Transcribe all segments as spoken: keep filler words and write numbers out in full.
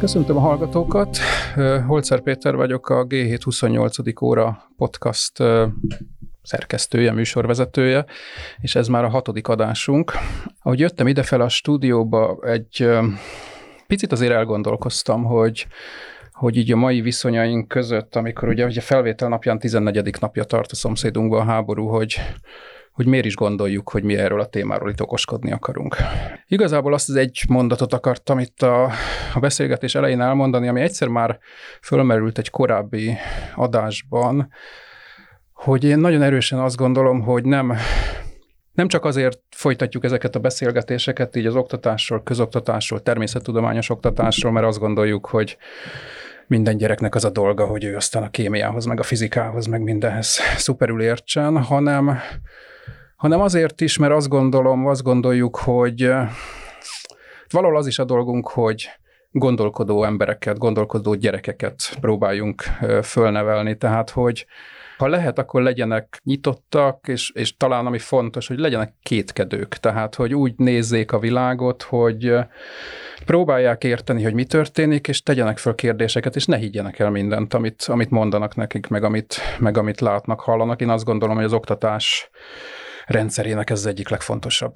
Köszöntöm a hallgatókat, Holczer Péter vagyok, a gé hét huszonnyolcadik óra podcast szerkesztője, műsorvezetője, és ez már a hatodik adásunk. Ahogy jöttem idefele a stúdióba, egy picit azért elgondolkoztam, hogy, hogy így a mai viszonyaink között, amikor ugye, ugye felvétel napján tizennegyedik napja tart a szomszédunkban a háború, hogy hogy miért is gondoljuk, hogy mi erről a témáról itt okoskodni akarunk. Igazából azt az egy mondatot akartam itt a, a beszélgetés elején elmondani, ami egyszer már fölmerült egy korábbi adásban, hogy én nagyon erősen azt gondolom, hogy nem, nem csak azért folytatjuk ezeket a beszélgetéseket így az oktatásról, közoktatásról, természettudományos oktatásról, mert azt gondoljuk, hogy minden gyereknek az a dolga, hogy ő aztán a kémiához, meg a fizikához, meg mindenhez szuperül értsen, hanem hanem azért is, mert azt gondolom, azt gondoljuk, hogy valahol az is a dolgunk, hogy gondolkodó embereket, gondolkodó gyerekeket próbáljunk fölnevelni. Tehát, hogy ha lehet, akkor legyenek nyitottak, és, és talán ami fontos, hogy legyenek kétkedők. Tehát, hogy úgy nézzék a világot, hogy próbálják érteni, hogy mi történik, és tegyenek föl kérdéseket, és ne higgyenek el mindent, amit, amit mondanak nekik, meg amit, meg amit látnak, hallanak. Én azt gondolom, hogy az oktatás rendszerének ez az egyik legfontosabb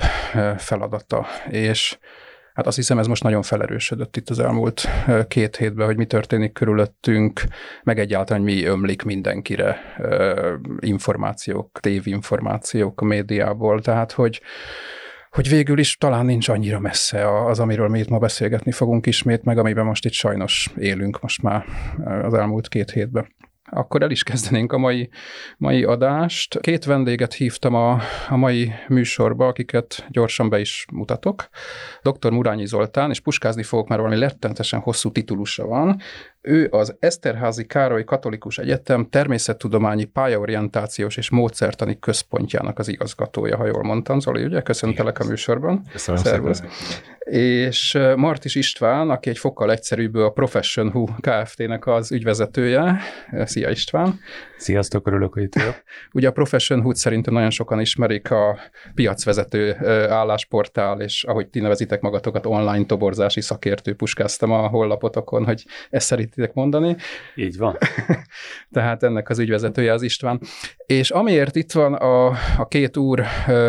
feladata, és hát azt hiszem, ez most nagyon felerősödött itt az elmúlt két hétben, hogy mi történik körülöttünk, meg egyáltalán, hogy mi ömlik mindenkire információk, tévinformációk a médiából, tehát hogy, hogy végül is talán nincs annyira messze az, amiről mi itt ma beszélgetni fogunk ismét, meg amiben most itt sajnos élünk most már az elmúlt két hétben. Akkor el is kezdenénk a mai, mai adást. Két vendéget hívtam a, a mai műsorba, akiket gyorsan be is mutatok. doktor Murányi Zoltán, és puskázni fogok, mert valami rettentesen hosszú titulusa van. Ő az Eszterházi Károly Katolikus Egyetem természettudományi pályaorientációs és módszertani központjának az igazgatója, ha jól mondtam. Zoli, ugye? Köszöntelek a műsorban. Köszönöm Szervusz. Szépen. És Martis István, aki egy fokkal egyszerűbb a Profession.hu Kft-nek az ügyvezetője. Szia István! Sziasztok, örülök, hogy itt vagyok. Ugye a Profession.hu-t szerintem nagyon sokan ismerik, a piacvezető állásportál, és ahogy ti nevezitek magatokat, online toborzási szakértő, puskáztam a honlapotokon, hogy ez szerint mondani. Így van. Tehát ennek az ügyvezetője az István. És amiért itt van a, a két úr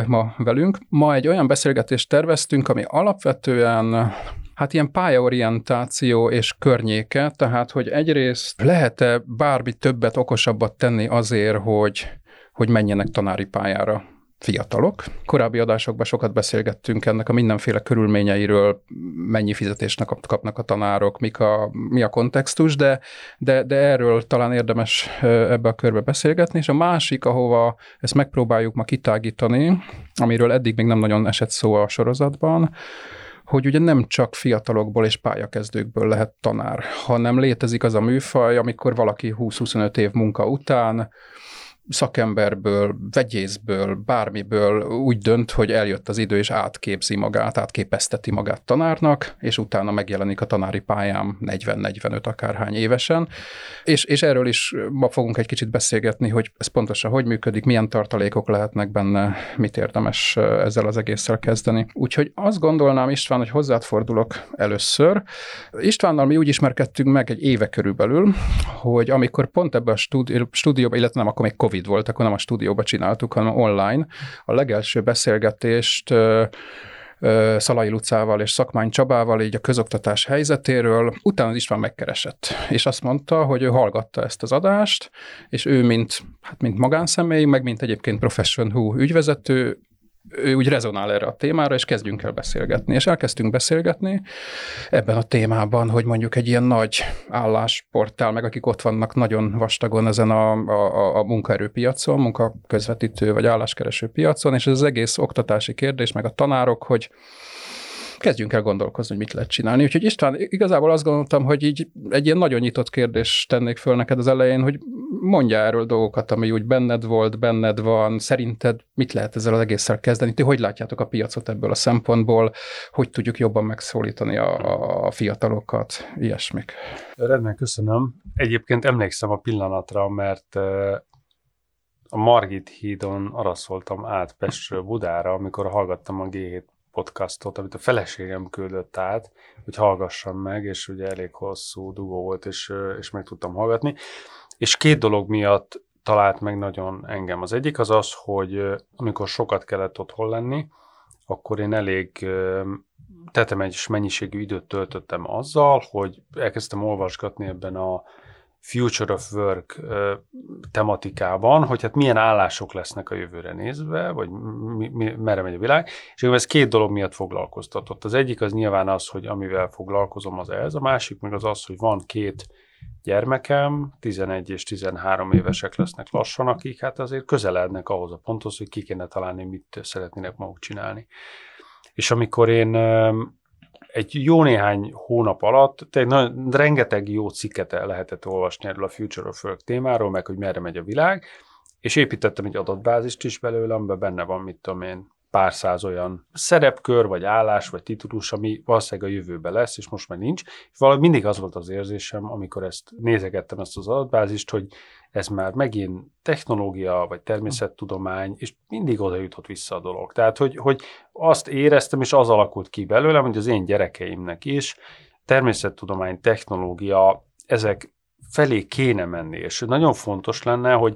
ma velünk, ma egy olyan beszélgetést terveztünk, ami alapvetően hát ilyen pályaorientáció és környéke, tehát hogy egyrészt lehet-e bármi többet, okosabbat tenni azért, hogy, hogy menjenek tanári pályára fiatalok. Korábbi adásokban sokat beszélgettünk ennek a mindenféle körülményeiről, mennyi fizetésnek kapnak a tanárok, mik a, mi a kontextus, de, de, de erről talán érdemes ebbe a körbe beszélgetni, és a másik, ahova ezt megpróbáljuk ma kitágítani, amiről eddig még nem nagyon esett szó a sorozatban, hogy ugye nem csak fiatalokból és pályakezdőkből lehet tanár, hanem létezik az a műfaj, amikor valaki húsz-huszonöt év munka után szakemberből, vegyészből, bármiből úgy dönt, hogy eljött az idő, és átképzi magát, átképezteti magát tanárnak, és utána megjelenik a tanári pályán negyven-negyvenöt akárhány évesen. És, és erről is ma fogunk egy kicsit beszélgetni, hogy ez pontosan hogy működik, milyen tartalékok lehetnek benne, mit érdemes ezzel az egésszel kezdeni. Úgyhogy azt gondolnám, István, hogy hozzád fordulok először. Istvánnal mi úgy ismerkedtünk meg egy éve körülbelül, hogy amikor pont ebben a stúdi- stúdióban, illetve nem, akkor még COVID volt, akkor nem a stúdióba csináltuk, hanem online. A legelső beszélgetést Szalai Lucával és Szakmány Csabával így a közoktatás helyzetéről, utána az István megkeresett, és azt mondta, hogy ő hallgatta ezt az adást, és ő, mint, hát mint magánszemély, meg mint egyébként Profession.hu ügyvezető, ő úgy rezonál erre a témára, és kezdjünk el beszélgetni. És elkezdtünk beszélgetni ebben a témában, hogy mondjuk egy ilyen nagy állásportál, meg akik ott vannak nagyon vastagon ezen a, a, a munkaerőpiacon, munkaközvetítő vagy álláskereső piacon, és ez az egész oktatási kérdés, meg a tanárok, hogy kezdjünk el gondolkozni, hogy mit lehet csinálni. Úgyhogy István, igazából azt gondoltam, hogy így egy ilyen nagyon nyitott kérdést tennék föl neked az elején, hogy mondjál erről dolgokat, ami úgy benned volt, benned van, szerinted mit lehet ezzel az egésszel kezdeni? Ti hogy látjátok a piacot ebből a szempontból? Hogy tudjuk jobban megszólítani a, a fiatalokat? Ilyesmik. Rendben, köszönöm. Egyébként emlékszem a pillanatra, mert a Margit hídon arra szóltam át Pestről Budára, amikor hallgattam a gé hét podcastot, amit a feleségem küldött át, hogy hallgassam meg, és ugye elég hosszú dugó volt, és, és meg tudtam hallgatni. És két dolog miatt talált meg nagyon engem. Az egyik az az, hogy amikor sokat kellett otthon lenni, akkor én elég tetemes mennyiségű időt töltöttem azzal, hogy elkezdtem olvasgatni ebben a Future of Work tematikában, hogy hát milyen állások lesznek a jövőre nézve, vagy mi, mi, merre megy a világ, és ez két dolog miatt foglalkoztatott. Az egyik az nyilván az, hogy amivel foglalkozom, az ez, a másik meg az az, hogy van két gyermekem, tizenegy és tizenhárom évesek lesznek lassan, akik hát azért közelednek ahhoz a ponthoz, hogy ki kéne találni, mit szeretnének maguk csinálni. És amikor én egy jó néhány hónap alatt, tehát rengeteg jó cikket el lehetett olvasni erről a Future of Work témáról, meg hogy merre megy a világ, és építettem egy adatbázist is belőle, amiben benne van, mit tudom én, pár száz olyan szerepkör, vagy állás, vagy titulus, ami valószínűleg a jövőben lesz, és most már nincs. És valahogy mindig az volt az érzésem, amikor ezt nézegettem, ezt az adatbázist, hogy ez már megint technológia, vagy természettudomány, és mindig oda jutott vissza a dolog. Tehát, hogy, hogy azt éreztem, és az alakult ki belőlem, hogy az én gyerekeimnek is természettudomány, technológia, ezek felé kéne menni. És nagyon fontos lenne, hogy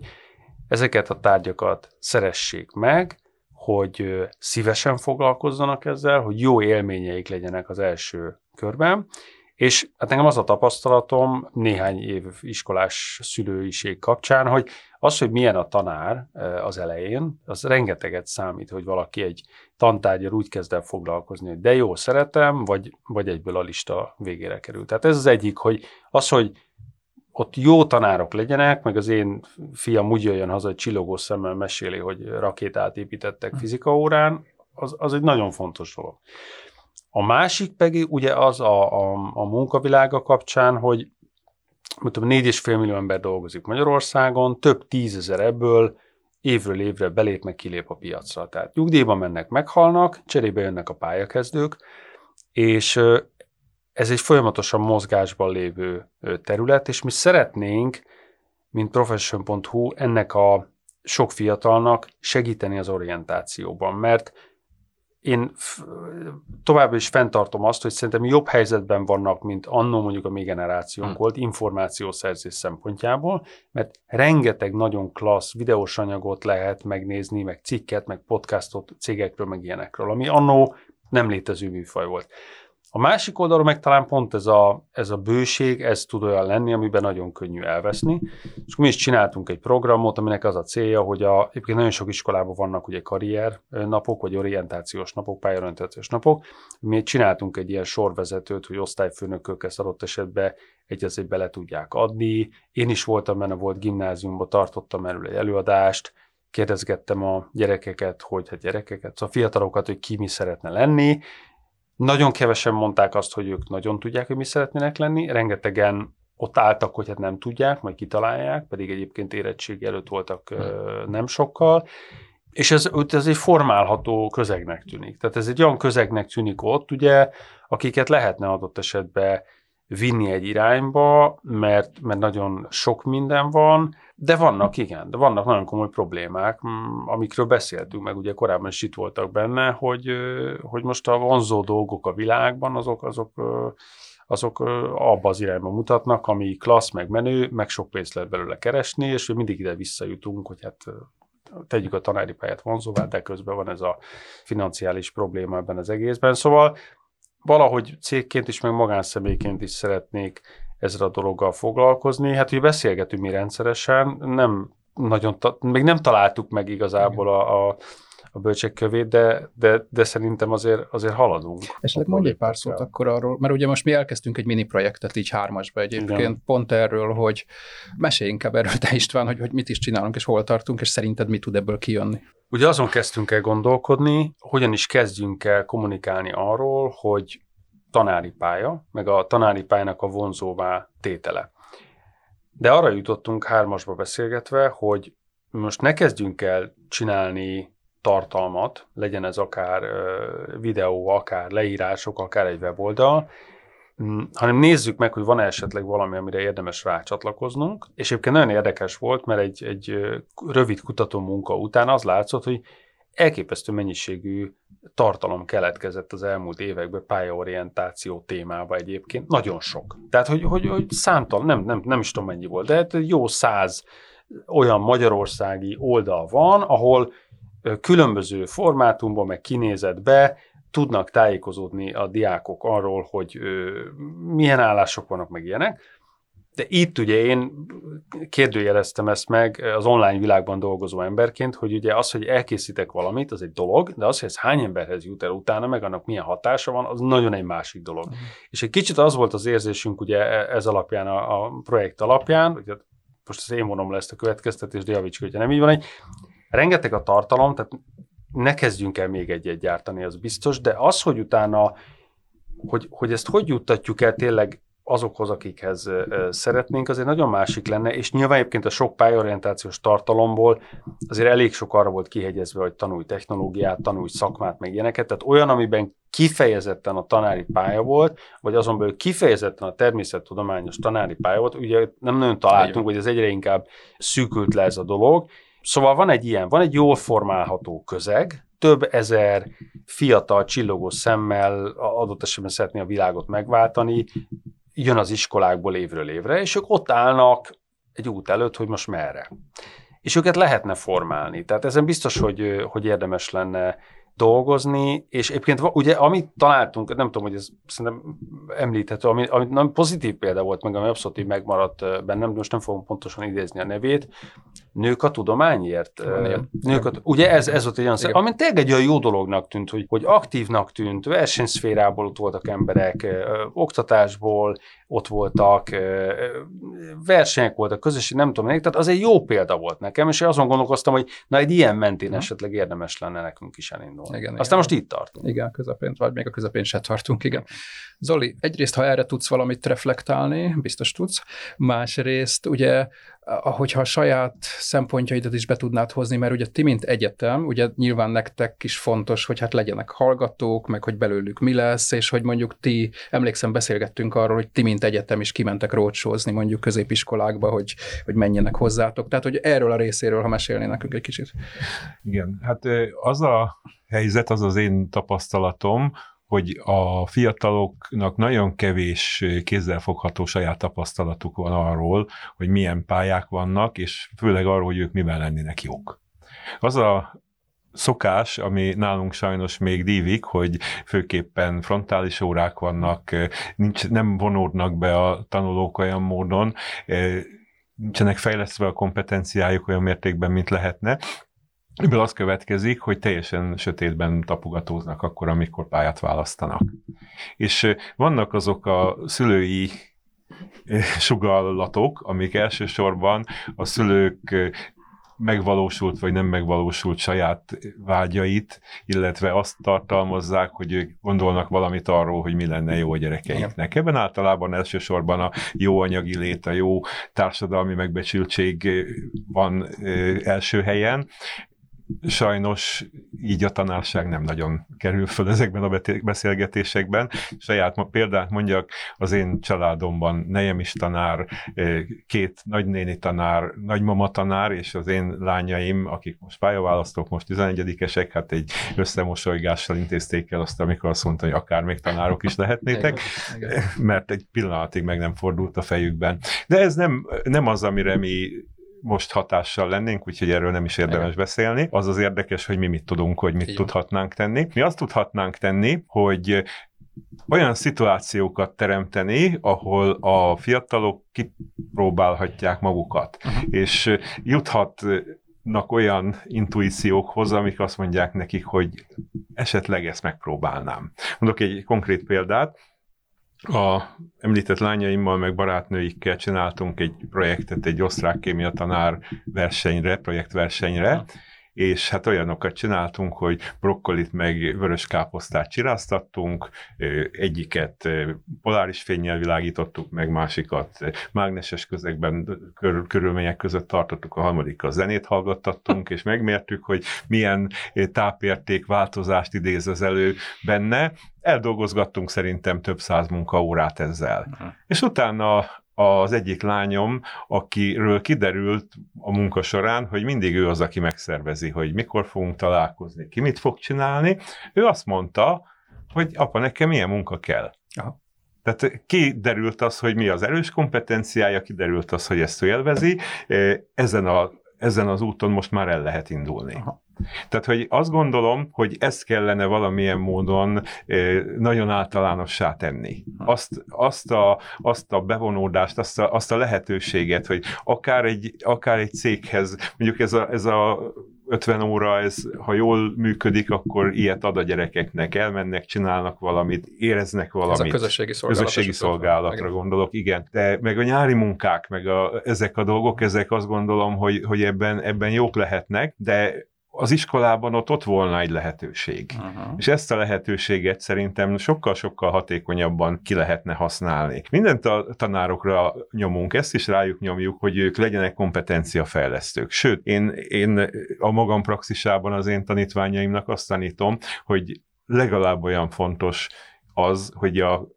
ezeket a tárgyakat szeressék meg, hogy szívesen foglalkozzanak ezzel, hogy jó élményeik legyenek az első körben, és hát nekem az a tapasztalatom néhány év iskolás szülőiség kapcsán, hogy az, hogy milyen a tanár az elején, az rengeteget számít, hogy valaki egy tantárgyal úgy kezd el foglalkozni, hogy de jó, szeretem, vagy, vagy egyből a lista végére kerül. Tehát ez az egyik, hogy az, hogy ott jó tanárok legyenek, meg az én fiam úgy jöjjön haza, hogy csillogó szemmel meséli, hogy rakétát építettek fizika órán, az, az egy nagyon fontos dolog. A másik pedig ugye az a, a, a munkavilága kapcsán, hogy négy egész öt millió ember dolgozik Magyarországon, több tízezer ebből évről évre belép meg kilép a piacra. Tehát nyugdíjba mennek, meghalnak, cserébe jönnek a pályakezdők, és ez egy folyamatosan mozgásban lévő terület, és mi szeretnénk, mint Profession pont hu, ennek a sok fiatalnak segíteni az orientációban, mert én továbbra is fenntartom azt, hogy szerintem jobb helyzetben vannak, mint anno mondjuk a mi generációnk volt, információszerzés szempontjából, mert rengeteg nagyon klassz videós anyagot lehet megnézni, meg cikket, meg podcastot cégekről, meg ilyenekről, ami anno nem létező műfaj volt. A másik oldalról meg talán pont ez a, ez a bőség, ez tud olyan lenni, amiben nagyon könnyű elveszni. És mi is csináltunk egy programot, aminek az a célja, hogy a, egyébként nagyon sok iskolában vannak ugye karrier napok, vagy orientációs napok, pályaorientációs napok. Mi csináltunk egy ilyen sorvezetőt, hogy osztályfőnökök ezt adott esetben egy azért bele tudják adni. Én is voltam benne, volt gimnáziumban, tartottam erről egy előadást, kérdezgettem a gyerekeket, hogy hát gyerekeket, szóval fiatalokat, hogy ki mi szeretne lenni. Nagyon kevesen mondták azt, hogy ők nagyon tudják, hogy mi szeretnének lenni, rengetegen ott álltak, hogy hát nem tudják, majd kitalálják, pedig egyébként érettség előtt voltak nem sokkal, és ez, ez egy formálható közegnek tűnik. Tehát ez egy olyan közegnek tűnik ott, ugye, akiket lehetne adott esetben vinni egy irányba, mert, mert nagyon sok minden van, de vannak, igen, de vannak nagyon komoly problémák, amikről beszéltünk, meg ugye korábban is itt voltak benne, hogy, hogy most a vonzó dolgok a világban, azok, azok, azok abba az irányba mutatnak, ami klassz, meg menő, meg sok pénzt lehet belőle keresni, és hogy mindig ide visszajutunk, hogy hát tegyük a tanári pályát vonzóvá, de közben van ez a financiális probléma ebben az egészben, szóval valahogy cégként is, meg magánszemélyként is szeretnék ezzel a dologgal foglalkozni. Hát, hogy beszélgetünk mi rendszeresen, nem nagyon, még nem találtuk meg igazából a, a, a bölcsek kövét, de, de, de szerintem azért, azért haladunk. Esetleg mondj egy pár szót akkor arról, mert ugye most mi elkezdtünk egy mini projektet így hármasba egyébként, igen, pont erről, hogy mesélj inkább erről, te István, hogy, hogy mit is csinálunk, és hol tartunk, és szerinted mi tud ebből kijönni. Ugye azon kezdtünk el gondolkodni, hogyan is kezdjünk el kommunikálni arról, hogy tanári pálya, meg a tanári pályának a vonzóvá tétele. De arra jutottunk hármasba beszélgetve, hogy most ne kezdjünk el csinálni tartalmat, legyen ez akár videó, akár leírások, akár egy weboldal, hanem nézzük meg, hogy van esetleg valami, amire érdemes rácsatlakoznunk, és egyébként nagyon érdekes volt, mert egy, egy rövid kutató munka után az látszott, hogy elképesztő mennyiségű tartalom keletkezett az elmúlt években pályaorientáció témába egyébként. Nagyon sok. Tehát, hogy, hogy, hogy számtalan, nem, nem, nem is tudom mennyi volt, de hát jó száz olyan magyarországi oldal van, ahol különböző formátumban, meg kinézetben tudnak tájékozódni a diákok arról, hogy milyen állások vannak, meg ilyenek. De itt ugye én kérdőjeleztem ezt meg az online világban dolgozó emberként, hogy ugye az, hogy elkészítek valamit, az egy dolog, de az, hogy ez hány emberhez jut el utána, meg annak milyen hatása van, az nagyon egy másik dolog. Mm. És egy kicsit az volt az érzésünk ugye ez alapján, a, a projekt alapján, ugye most az én vonom le ezt a következtetést, de javíts, hogyha nem így van, egy rengeteg a tartalom, tehát ne kezdjünk el még egy-egy gyártani, az biztos, de az, hogy utána, hogy, hogy ezt hogy juttatjuk el tényleg azokhoz, akikhez szeretnénk, azért nagyon másik lenne, és nyilván egyébként a sok pályorientációs tartalomból azért elég sok arra volt kihegyezve, hogy tanulj technológiát, tanulj szakmát, meg ilyeneket, tehát olyan, amiben kifejezetten a tanári pálya volt, vagy azon belül kifejezetten a természettudományos tanári pálya volt, ugye nem nagyon találtunk, hogy ez egyre inkább szűkült le ez a dolog, szóval van egy ilyen, van egy jól formálható közeg, több ezer fiatal csillogó szemmel adott esetben szeretné a világot megváltani, jön az iskolákból évről évre, és ők ott állnak egy út előtt, hogy most merre. És őket lehetne formálni. Tehát ezen biztos, hogy, hogy érdemes lenne dolgozni, és egyébként ugye, amit találtunk, nem tudom, hogy ez szerintem említhető, ami, ami nagyon pozitív példa volt, meg ami abszolút megmaradt bennem, de most nem fogom pontosan idézni a nevét, Nők a tudományért. Nők a, ugye ez, ez ott egy olyan szem, ami tényleg egy olyan jó dolognak tűnt, hogy, hogy aktívnak tűnt, versenyszférából ott voltak emberek, ö, oktatásból ott voltak, ö, versenyek voltak, közösség, nem tudom, tehát az egy jó példa volt nekem, és azon gondolkoztam, hogy na egy ilyen mentén esetleg érdemes lenne nekünk is elindulni. Igen, Aztán igen. Most itt tartunk. Igen, közepén, vagy még a közepén se tartunk, igen. Zoli, egyrészt, ha erre tudsz valamit reflektálni, biztos tudsz, másrészt ugye ahogyha a saját szempontjaidat is be tudnád hozni, mert ugye ti, mint egyetem, ugye nyilván nektek is fontos, hogy hát legyenek hallgatók, meg hogy belőlük mi lesz, és hogy mondjuk ti, emlékszem, beszélgettünk arról, hogy ti, mint egyetem is kimentek rócsózni mondjuk középiskolákba, hogy, hogy menjenek hozzátok. Tehát, hogy erről a részéről, ha mesélné nekünk egy kicsit. Igen, hát az a helyzet, az az én tapasztalatom, hogy a fiataloknak nagyon kevés kézzelfogható saját tapasztalatuk van arról, hogy milyen pályák vannak, és főleg arról, hogy ők miben lennének jók. Az a szokás, ami nálunk sajnos még dívik, hogy főképpen frontális órák vannak, nincs, nem vonódnak be a tanulók olyan módon, nincsenek fejlesztve a kompetenciájuk olyan mértékben, mint lehetne. Ebből az következik, hogy teljesen sötétben tapogatóznak akkor, amikor pályát választanak. És vannak azok a szülői sugallatok, amik elsősorban a szülők megvalósult vagy nem megvalósult saját vágyait, illetve azt tartalmazzák, hogy ők gondolnak valamit arról, hogy mi lenne jó a gyerekeiknek. Ebben általában elsősorban a jó anyagi lét, a jó társadalmi megbecsültség van első helyen. Sajnos így a tanárság nem nagyon kerül föl ezekben a beszélgetésekben. Saját példát mondjak, az én családomban nejem is tanár, két nagynéni tanár, nagymama tanár, és az én lányaim, akik most pályaválasztók, most tizenegyedikesek, hát egy összemosolygással intézték el azt, amikor azt mondta, hogy akár még tanárok is lehetnétek, mert egy pillanatig meg nem fordult a fejükben. De ez nem, nem az, amire mi most hatással lennénk, úgyhogy erről nem is érdemes Igen. beszélni. Az az érdekes, hogy mi mit tudunk, hogy mit Igen. tudhatnánk tenni. Mi azt tudhatnánk tenni, hogy olyan szituációkat teremteni, ahol a fiatalok kipróbálhatják magukat, uh-huh. és juthatnak olyan intuíciókhoz, amik azt mondják nekik, hogy esetleg ezt megpróbálnám. Mondok egy konkrét példát. A említett lányaimmal, meg barátnőikkel csináltunk egy projektet, egy osztrák kémia tanár versenyre, projektversenyre, és hát olyanokat csináltunk, hogy brokkolit meg vörös káposztát csiráztattunk, egyiket poláris fénnyel világítottuk, meg másikat mágneses közegben, kör, körülmények között tartottuk, a harmadikkal zenét hallgattattunk, és megmértük, hogy milyen tápérték változást idéz az elő benne. Eldolgozgattunk szerintem több száz munkaórát ezzel. Uh-huh. És utána az egyik lányom, akiről kiderült a munka során, hogy mindig ő az, aki megszervezi, hogy mikor fogunk találkozni, ki mit fog csinálni. Ő azt mondta, hogy apa, nekem milyen munka kell. Aha. Tehát kiderült az, hogy mi az erős kompetenciája, kiderült az, hogy ezt ő élvezi, ezen, a, ezen az úton most már el lehet indulni. Aha. Tehát, hogy azt gondolom, hogy ezt kellene valamilyen módon nagyon általánossá tenni. Azt, azt, a, azt a bevonódást, azt a, azt a lehetőséget, hogy akár egy, akár egy céghez, mondjuk ez a, ez a ötven óra, ez, ha jól működik, akkor ilyet ad a gyerekeknek, elmennek, csinálnak valamit, éreznek valamit. Ez a közösségi, közösségi szolgálatra gondolok, igen. De meg a nyári munkák, meg a, ezek a dolgok, ezek azt gondolom, hogy, hogy ebben, ebben jók lehetnek, de az iskolában ott, ott volna egy lehetőség. Uh-huh. És ezt a lehetőséget szerintem sokkal-sokkal hatékonyabban ki lehetne használni. Mindent a tanárokra nyomunk, ezt is rájuk nyomjuk, hogy ők legyenek kompetenciafejlesztők. Sőt, én, én a magam praxisában az én tanítványaimnak azt tanítom, hogy legalább olyan fontos az, hogy a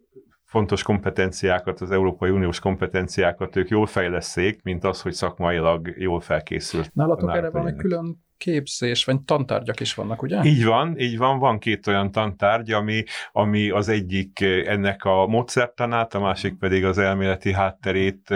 fontos kompetenciákat, az Európai Uniós kompetenciákat ők jól fejlesszék, mint az, hogy szakmailag jól felkészült. Nálatok erre valami külön képzés, vagy tantárgyak is vannak, ugye? Így van, így van, van két olyan tantárgy, ami, ami az egyik ennek a módszertanát, a másik pedig az elméleti hátterét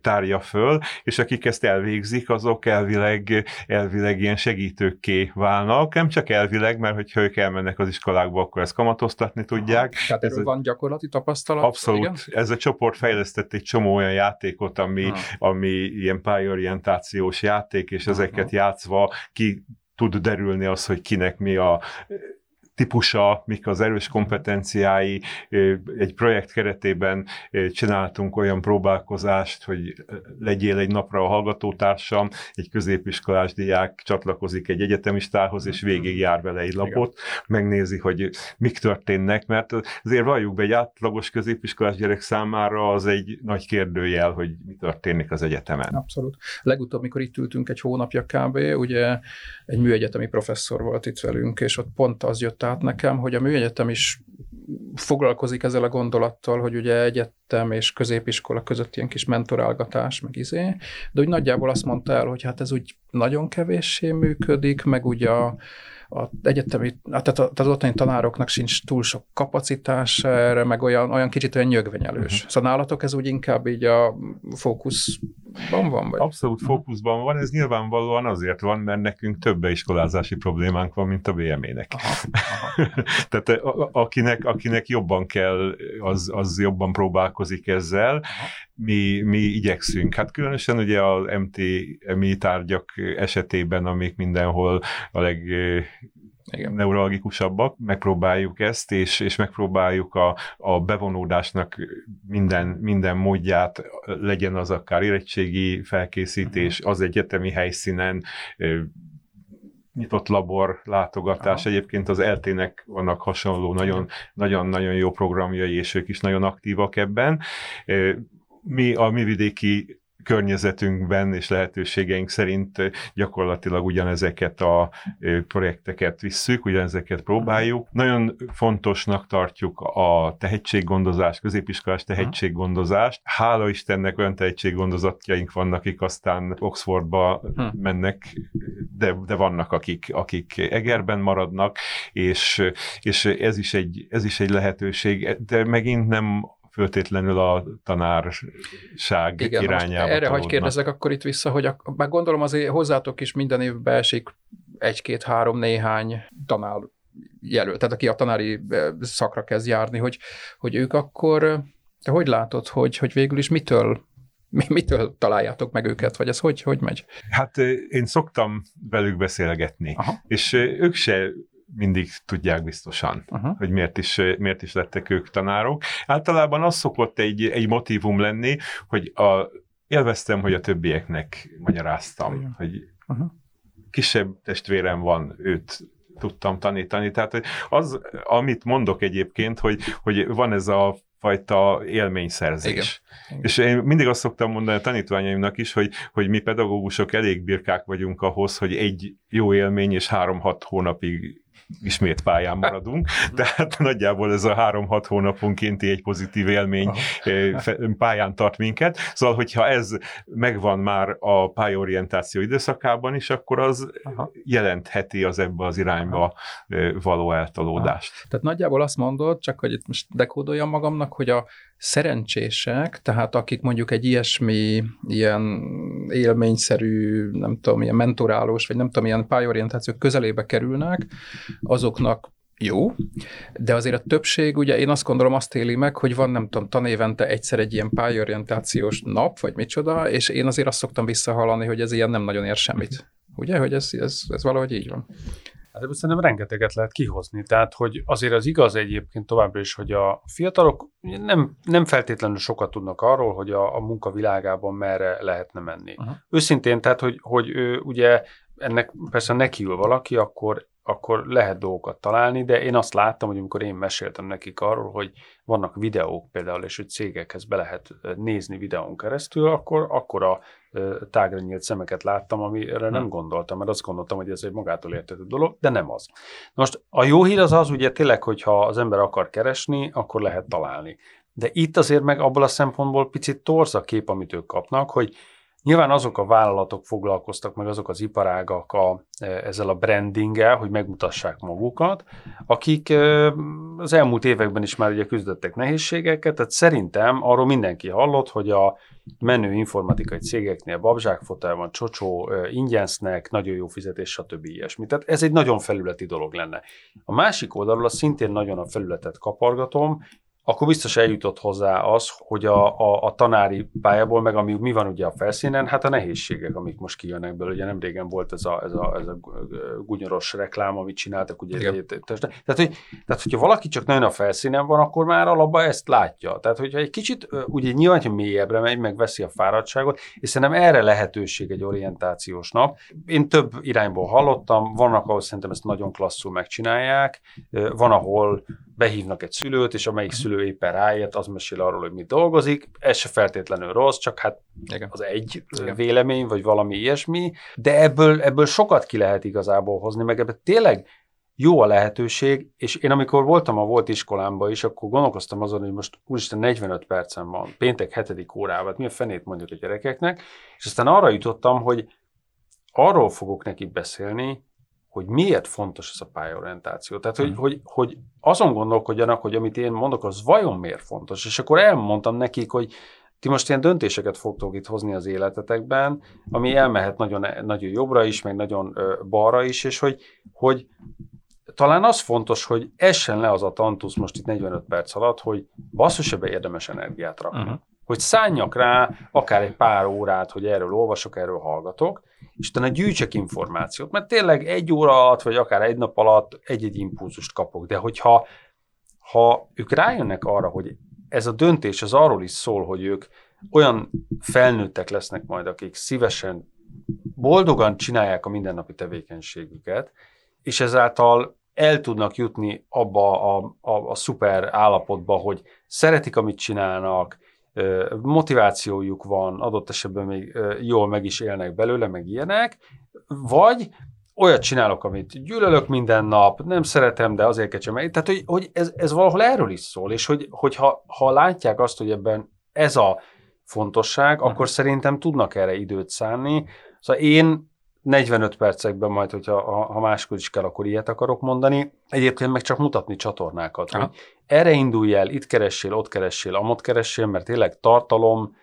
tárja föl, és akik ezt elvégzik, azok elvileg, elvileg ilyen segítőkké válnak, nem csak elvileg, mert hogyha ők elmennek az iskolákba, akkor ezt kamatoztatni tudják. Tehát erről van gyakorlati tapasztalat? Abszolút. Igen? Ez a csoport fejlesztett egy csomó olyan játékot, ami, hmm. ami ilyen pályorientációs játék, és ezeket hmm. játszva ki tud derülni az, hogy kinek mi a típusa, mik az erős kompetenciái. Egy projekt keretében csináltunk olyan próbálkozást, hogy legyél egy napra a hallgatótársam, egy középiskolás diák csatlakozik egy egyetemistához, és végig jár vele egy lapot, igen, megnézi, hogy mik történnek, mert azért valljuk be, egy átlagos középiskolás gyerek számára az egy nagy kérdőjel, hogy mi történik az egyetemen. Abszolút. Legutóbb, mikor itt ültünk egy hónapja kb., ugye egy műegyetemi professzor volt itt velünk, és ott pont az jött át nekem, hogy a műegyetem is foglalkozik ezzel a gondolattal, hogy ugye egyetem és középiskola között ilyen kis mentorálgatás, meg izé, de úgy nagyjából azt mondta el, hogy hát ez úgy nagyon kevéssé működik, meg ugye a, a egyetemi, tehát az ottani tanároknak sincs túl sok kapacitás erre, meg olyan, olyan kicsit olyan nyögvenyelős. Uh-huh. Szóval nálatok ez úgy inkább így a fókuszban van? Vagy? Abszolút fókuszban van, ez nyilvánvalóan azért van, mert nekünk több beiskolázási problémánk van, mint a bé em ének. Tehát a, akinek, akinek jobban kell, az, az jobban próbálkozik ezzel. Mi, mi igyekszünk. Hát különösen ugye az em té em i tárgyak esetében, amik mindenhol a leg... igen, neurologikusabbak, megpróbáljuk ezt, és, és megpróbáljuk a, a bevonódásnak minden, minden módját, legyen az akár érettségi felkészítés, az egyetemi helyszínen, nyitott labor látogatás. Aha. Egyébként az el té-nek vannak hasonló, nagyon-nagyon jó programjai, és ők is nagyon aktívak ebben. Mi a mi vidéki környezetünkben és lehetőségeink szerint gyakorlatilag ugyanezeket a projekteket visszük, ugyanezeket próbáljuk. Nagyon fontosnak tartjuk a tehetséggondozást, középiskolás tehetséggondozást. Hála Istennek olyan tehetséggondozatjaink vannak, akik aztán Oxfordba mennek, de, de vannak, akik, akik Egerben maradnak, és, és ez is egy, ez is egy lehetőség, de megint nem föltétlenül a tanárság igen, irányába. Erre hagy kérdezek akkor itt vissza, hogy a, már gondolom azért hozzátok is minden évben esik egy-két-három néhány tanár jelölt, tehát aki a tanári szakra kezd járni, hogy, hogy ők akkor, te hogy látod, hogy, hogy végül is mitől Mitől találjátok meg őket, vagy ez hogy, hogy megy? Hát én szoktam velük beszélgetni, aha, és ők se mindig tudják biztosan, aha, hogy miért is, miért is lettek ők tanárok. Általában az szokott egy, egy motívum lenni, hogy a, élveztem, hogy a többieknek magyaráztam, igen, hogy aha, kisebb testvérem van, őt tudtam tanítani. Tehát az, amit mondok egyébként, hogy, hogy van ez a fajta élményszerzés. Igen. És én mindig azt szoktam mondani a tanítványaimnak is, hogy, hogy mi pedagógusok elég birkák vagyunk ahhoz, hogy egy jó élmény és három-hat hónapig ismét pályán maradunk, tehát nagyjából ez a három-hat hónaponkénti egy pozitív élmény pályán tart minket, szóval hogyha ez megvan már a pályaorientáció időszakában is, akkor az aha. jelentheti az ebbe az irányba aha. való eltolódást. Aha. Tehát nagyjából azt mondod, csak hogy itt most dekódoljam magamnak, hogy a szerencsések, tehát akik mondjuk egy ilyesmi, ilyen élményszerű, nem tudom, ilyen mentorálós, vagy nem tudom, ilyen pályorientációk közelébe kerülnek, azoknak jó, de azért a többség, ugye én azt gondolom, azt éli meg, hogy van, nem tudom, tanévente egyszer egy ilyen pályorientációs nap, vagy micsoda, és én azért azt szoktam visszahallani, hogy ez ilyen nem nagyon ér semmit. Ugye, hogy ez, ez, ez valahogy így van. Hát szerintem rengeteget lehet kihozni, tehát hogy azért az igaz egyébként továbbra is, hogy a fiatalok nem, nem feltétlenül sokat tudnak arról, hogy a, a munkavilágában merre lehetne menni. Uh-huh. Őszintén, tehát hogy, hogy ő, ugye ennek persze nekiül valaki, akkor, akkor lehet dolgokat találni, de én azt láttam, hogy amikor én meséltem nekik arról, hogy vannak videók például, és hogy cégekhez be lehet nézni videón keresztül, akkor, akkor a tágra nyílt szemeket láttam, amire hmm. nem gondoltam, mert azt gondoltam, hogy ez egy magától értető dolog, de nem az. Most a jó hír az az, ugye tényleg, hogyha az ember akar keresni, akkor lehet találni. De itt azért meg abból a szempontból picit torz a kép, amit ők kapnak, hogy nyilván azok a vállalatok foglalkoztak, meg azok az iparágak a, ezzel a brandinggel, hogy megmutassák magukat, akik az elmúlt években is már ugye küzdöttek nehézségeket, tehát szerintem arról mindenki hallott, hogy a menő informatikai cégeknél babzsákfotelban, csocsó, ingyensznek, nagyon jó fizetés, stb. Ilyesmi. Tehát ez egy nagyon felületi dolog lenne. A másik oldalról szintén nagyon a felületet kapargatom, akkor biztos eljutott hozzá az, hogy a, a, a tanári pályából, meg ami mi van ugye a felszínen, hát a nehézségek, amik most kijönnek belőle, ugye nem régen volt ez a, ez a, ez a gunyoros reklám, amit csináltak, ugye egyébként. Tehát, hogy, tehát, hogyha valaki csak nagyon a felszínen van, akkor már alapban ezt látja. Tehát, hogyha egy kicsit ugye nyilván, hogy mélyebbre megy, meg veszi a fáradtságot, és szerintem erre lehetőség egy orientációs nap. Én több irányból hallottam, vannak, ahol szerintem ezt nagyon klasszul megcsinálják, van, ahol behívnak egy szülőt, és amelyik szülő éppen ráért, az mesél arról, hogy mit dolgozik. Ez se feltétlenül rossz, csak hát igen. az egy igen. vélemény, vagy valami ilyesmi. De ebből, ebből sokat ki lehet igazából hozni, meg ebből tényleg jó a lehetőség, és én amikor voltam a volt iskolámban is, akkor gondolkoztam azon, hogy most úristen negyvenöt percen van, péntek hetedik órában, mi a fenét mondjuk a gyerekeknek, és aztán arra jutottam, hogy arról fogok nekik beszélni, hogy miért fontos ez a pályorientáció. Tehát, hogy, mm. hogy, hogy azon gondolkodjanak, hogy amit én mondok, az vajon miért fontos. És akkor elmondtam nekik, hogy ti most ilyen döntéseket fogtok itt hozni az életetekben, ami elmehet nagyon, nagyon jobbra is, meg nagyon balra is, és hogy, hogy talán az fontos, hogy essen le az a tantusz most itt negyvenöt perc alatt, hogy basszus, ebbe érdemes energiát rakni. Mm. Hogy szánjak rá akár egy pár órát, hogy erről olvasok, erről hallgatok, és utána gyűjtsek információt, mert tényleg egy óra alatt, vagy akár egy nap alatt egy-egy impulzust kapok, de hogyha ha ők rájönnek arra, hogy ez a döntés az arról is szól, hogy ők olyan felnőttek lesznek majd, akik szívesen, boldogan csinálják a mindennapi tevékenységüket, és ezáltal el tudnak jutni abba a, a, a szuper állapotba, hogy szeretik, amit csinálnak, motivációjuk van, adott esetben még jól meg is élnek belőle, meg ilyenek, vagy olyat csinálok, amit gyűlölök minden nap, nem szeretem, de azért kell csinálni. Tehát, hogy, hogy ez, ez valahol erről is szól, és hogy, hogy ha, ha látják azt, hogy ebben ez a fontosság, akkor szerintem tudnak erre időt szánni. Szóval én negyvenöt percekben majd, hogyha ha máskor is kell, akkor ilyet akarok mondani. Egyébként meg csak mutatni csatornákat, aha. hogy erre indulj el, itt keressél, ott keressél, amott keressél, mert tényleg tartalom,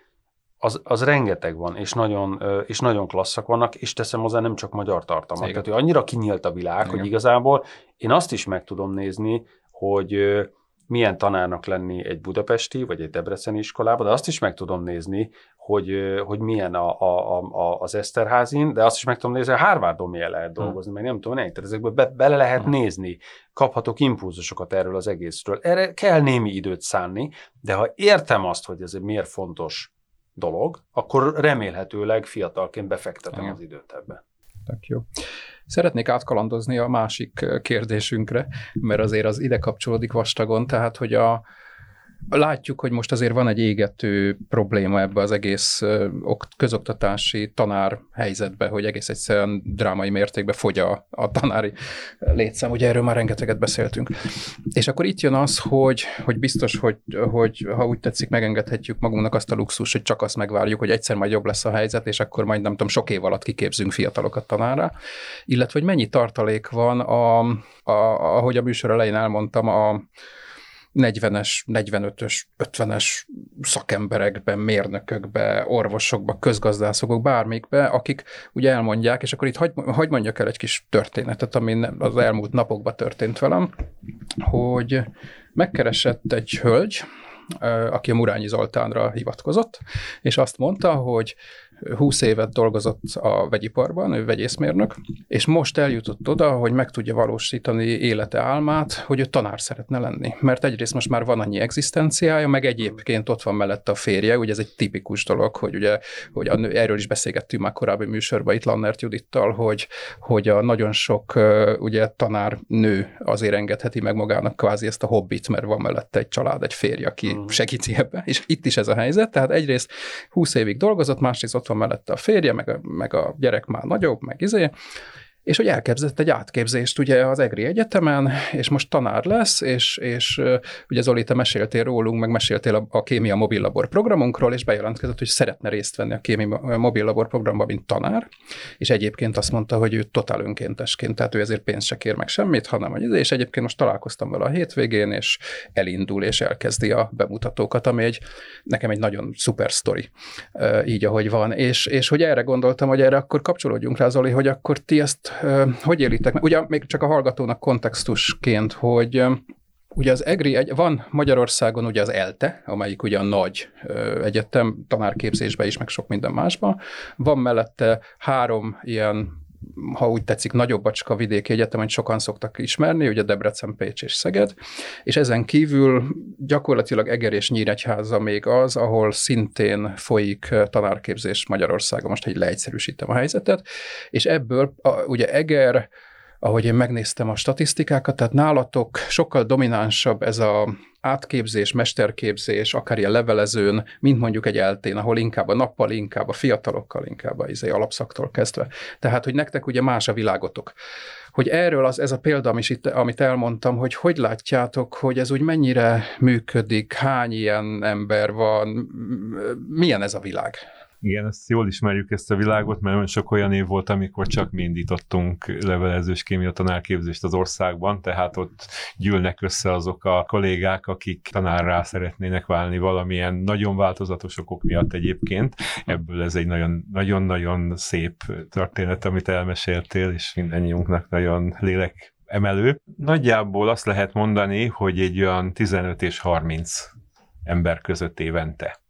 az, az rengeteg van, és nagyon, és nagyon klasszak vannak, és teszem hozzá nem csak magyar tartalmat. Tehát, hogy annyira kinyílt a világ, igen. hogy igazából én azt is meg tudom nézni, hogy milyen tanárnak lenni egy budapesti, vagy egy debreceni iskolában, de azt is meg tudom nézni, hogy, hogy milyen a, a, a, az Eszterházin, de azt is meg tudom nézni, hogy a Harvardon milyen lehet dolgozni, hmm. meg nem tudom, nem, tehát ezekből be, bele lehet hmm. nézni, kaphatok impulzusokat erről az egészről. Erre kell némi időt szánni, de ha értem azt, hogy ez egy miért fontos dolog, akkor remélhetőleg fiatalként befektetem hmm. az időt ebbe. Tök jó. Szeretnék átkalandozni a másik kérdésünkre, mert azért az ide kapcsolódik vastagon, tehát hogy a Látjuk, hogy most azért van egy égető probléma ebbe az egész közoktatási tanár helyzetbe, hogy egész egyszerűen drámai mértékben fogy a, a tanári létszám, ugye erről már rengeteget beszéltünk. És akkor itt jön az, hogy, hogy biztos, hogy, hogy ha úgy tetszik, megengedhetjük magunknak azt a luxus, hogy csak azt megvárjuk, hogy egyszer majd jobb lesz a helyzet, és akkor majd nem tudom, sok év alatt kiképzünk fiatalokat tanárra, illetve hogy mennyi tartalék van, a, a, ahogy a műsor elején elmondtam, a negyvenes, negyvenötös, ötvenes szakemberekben, mérnökökbe, orvosokba, közgazdászokba, bármikbe, akik ugye elmondják, és akkor itt hagy, hagy mondjak el egy kis történetet, ami az elmúlt napokban történt velem, hogy megkeresett egy hölgy, aki a Murányi Zoltánra hivatkozott, és azt mondta, hogy húsz évet dolgozott a vegyiparban, ő vegyészmérnök, és most eljutott oda, hogy meg tudja valósítani élete álmát, hogy ő tanár szeretne lenni. Mert egyrészt most már van annyi egzisztenciája, meg egyébként ott van mellette a férje, ugye ez egy tipikus dolog, hogy ugye, hogy a nő, erről is beszélgettünk már korábbi műsorban itt Lannert Judittal, hogy, hogy a nagyon sok ugye tanár nő azért engedheti meg magának kvázi ezt a hobbit, mert van mellette egy család, egy férje, aki segíti ebben, és itt is ez a helyzet, tehát egyrészt húsz évig dolgozott, másrészt ott van mellette a férje, meg a, meg a gyerek már nagyobb, meg izé, és hogy elképzett egy átképzést ugye az EGRI Egyetemen, és most tanár lesz, és, és ugye Zoli, te meséltél rólunk, meg meséltél a, a Kémia Mobillabor programunkról, és bejelentkezett, hogy szeretne részt venni a Kémia Mobillabor programban, mint tanár, és egyébként azt mondta, hogy ő totál önkéntesként, tehát ő ezért pénzt se kér meg semmit, hanem hogy és egyébként most találkoztam vele a hétvégén, és elindul, és elkezdi a bemutatókat, ami egy, nekem egy nagyon szuper sztori, így ahogy van, és, és hogy erre gondoltam, hogy erre akkor kapcsolódjunk rá, Zoli, hogy akkor ti ezt hogy élitek meg? Ugye még csak a hallgatónak kontextusként, hogy ugye az EGRI, egy, van Magyarországon ugye az ELTE, amelyik ugye a nagy egyetem tanárképzésben is, meg sok minden másban. Van mellette három ilyen, ha úgy tetszik, nagyobbacska vidéki egyetem, amit sokan szoktak ismerni, ugye Debrecen, Pécs és Szeged, és ezen kívül gyakorlatilag Eger és Nyíregyháza még az, ahol szintén folyik tanárképzés Magyarországon, most hogy leegyszerűsítem a helyzetet, és ebből a, ugye Eger, ahogy én megnéztem a statisztikákat, tehát nálatok sokkal dominánsabb ez a átképzés, mesterképzés, akár ilyen levelezőn, mint mondjuk egy eltén, ahol inkább a nappal, inkább a fiatalokkal, inkább az izé, alapszaktól kezdve. Tehát, hogy nektek ugye más a világotok. Hogy erről az, ez a példa, amit, itt, amit elmondtam, hogy hogy látjátok, hogy ez úgy mennyire működik, hány ilyen ember van, milyen ez a világ? Igen, ezt jól ismerjük ezt a világot, mert olyan sok olyan év volt, amikor csak mi indítottunk levelezős kémia tanárképzést az országban, tehát ott gyűlnek össze azok a kollégák, akik tanárrá szeretnének válni valamilyen nagyon változatos okok miatt egyébként. Ebből ez egy nagyon-nagyon szép történet, amit elmeséltél, és mindannyiunknak nagyon lélek emelő. Nagyjából azt lehet mondani, hogy egy olyan tizenöt és harminc ember között évente.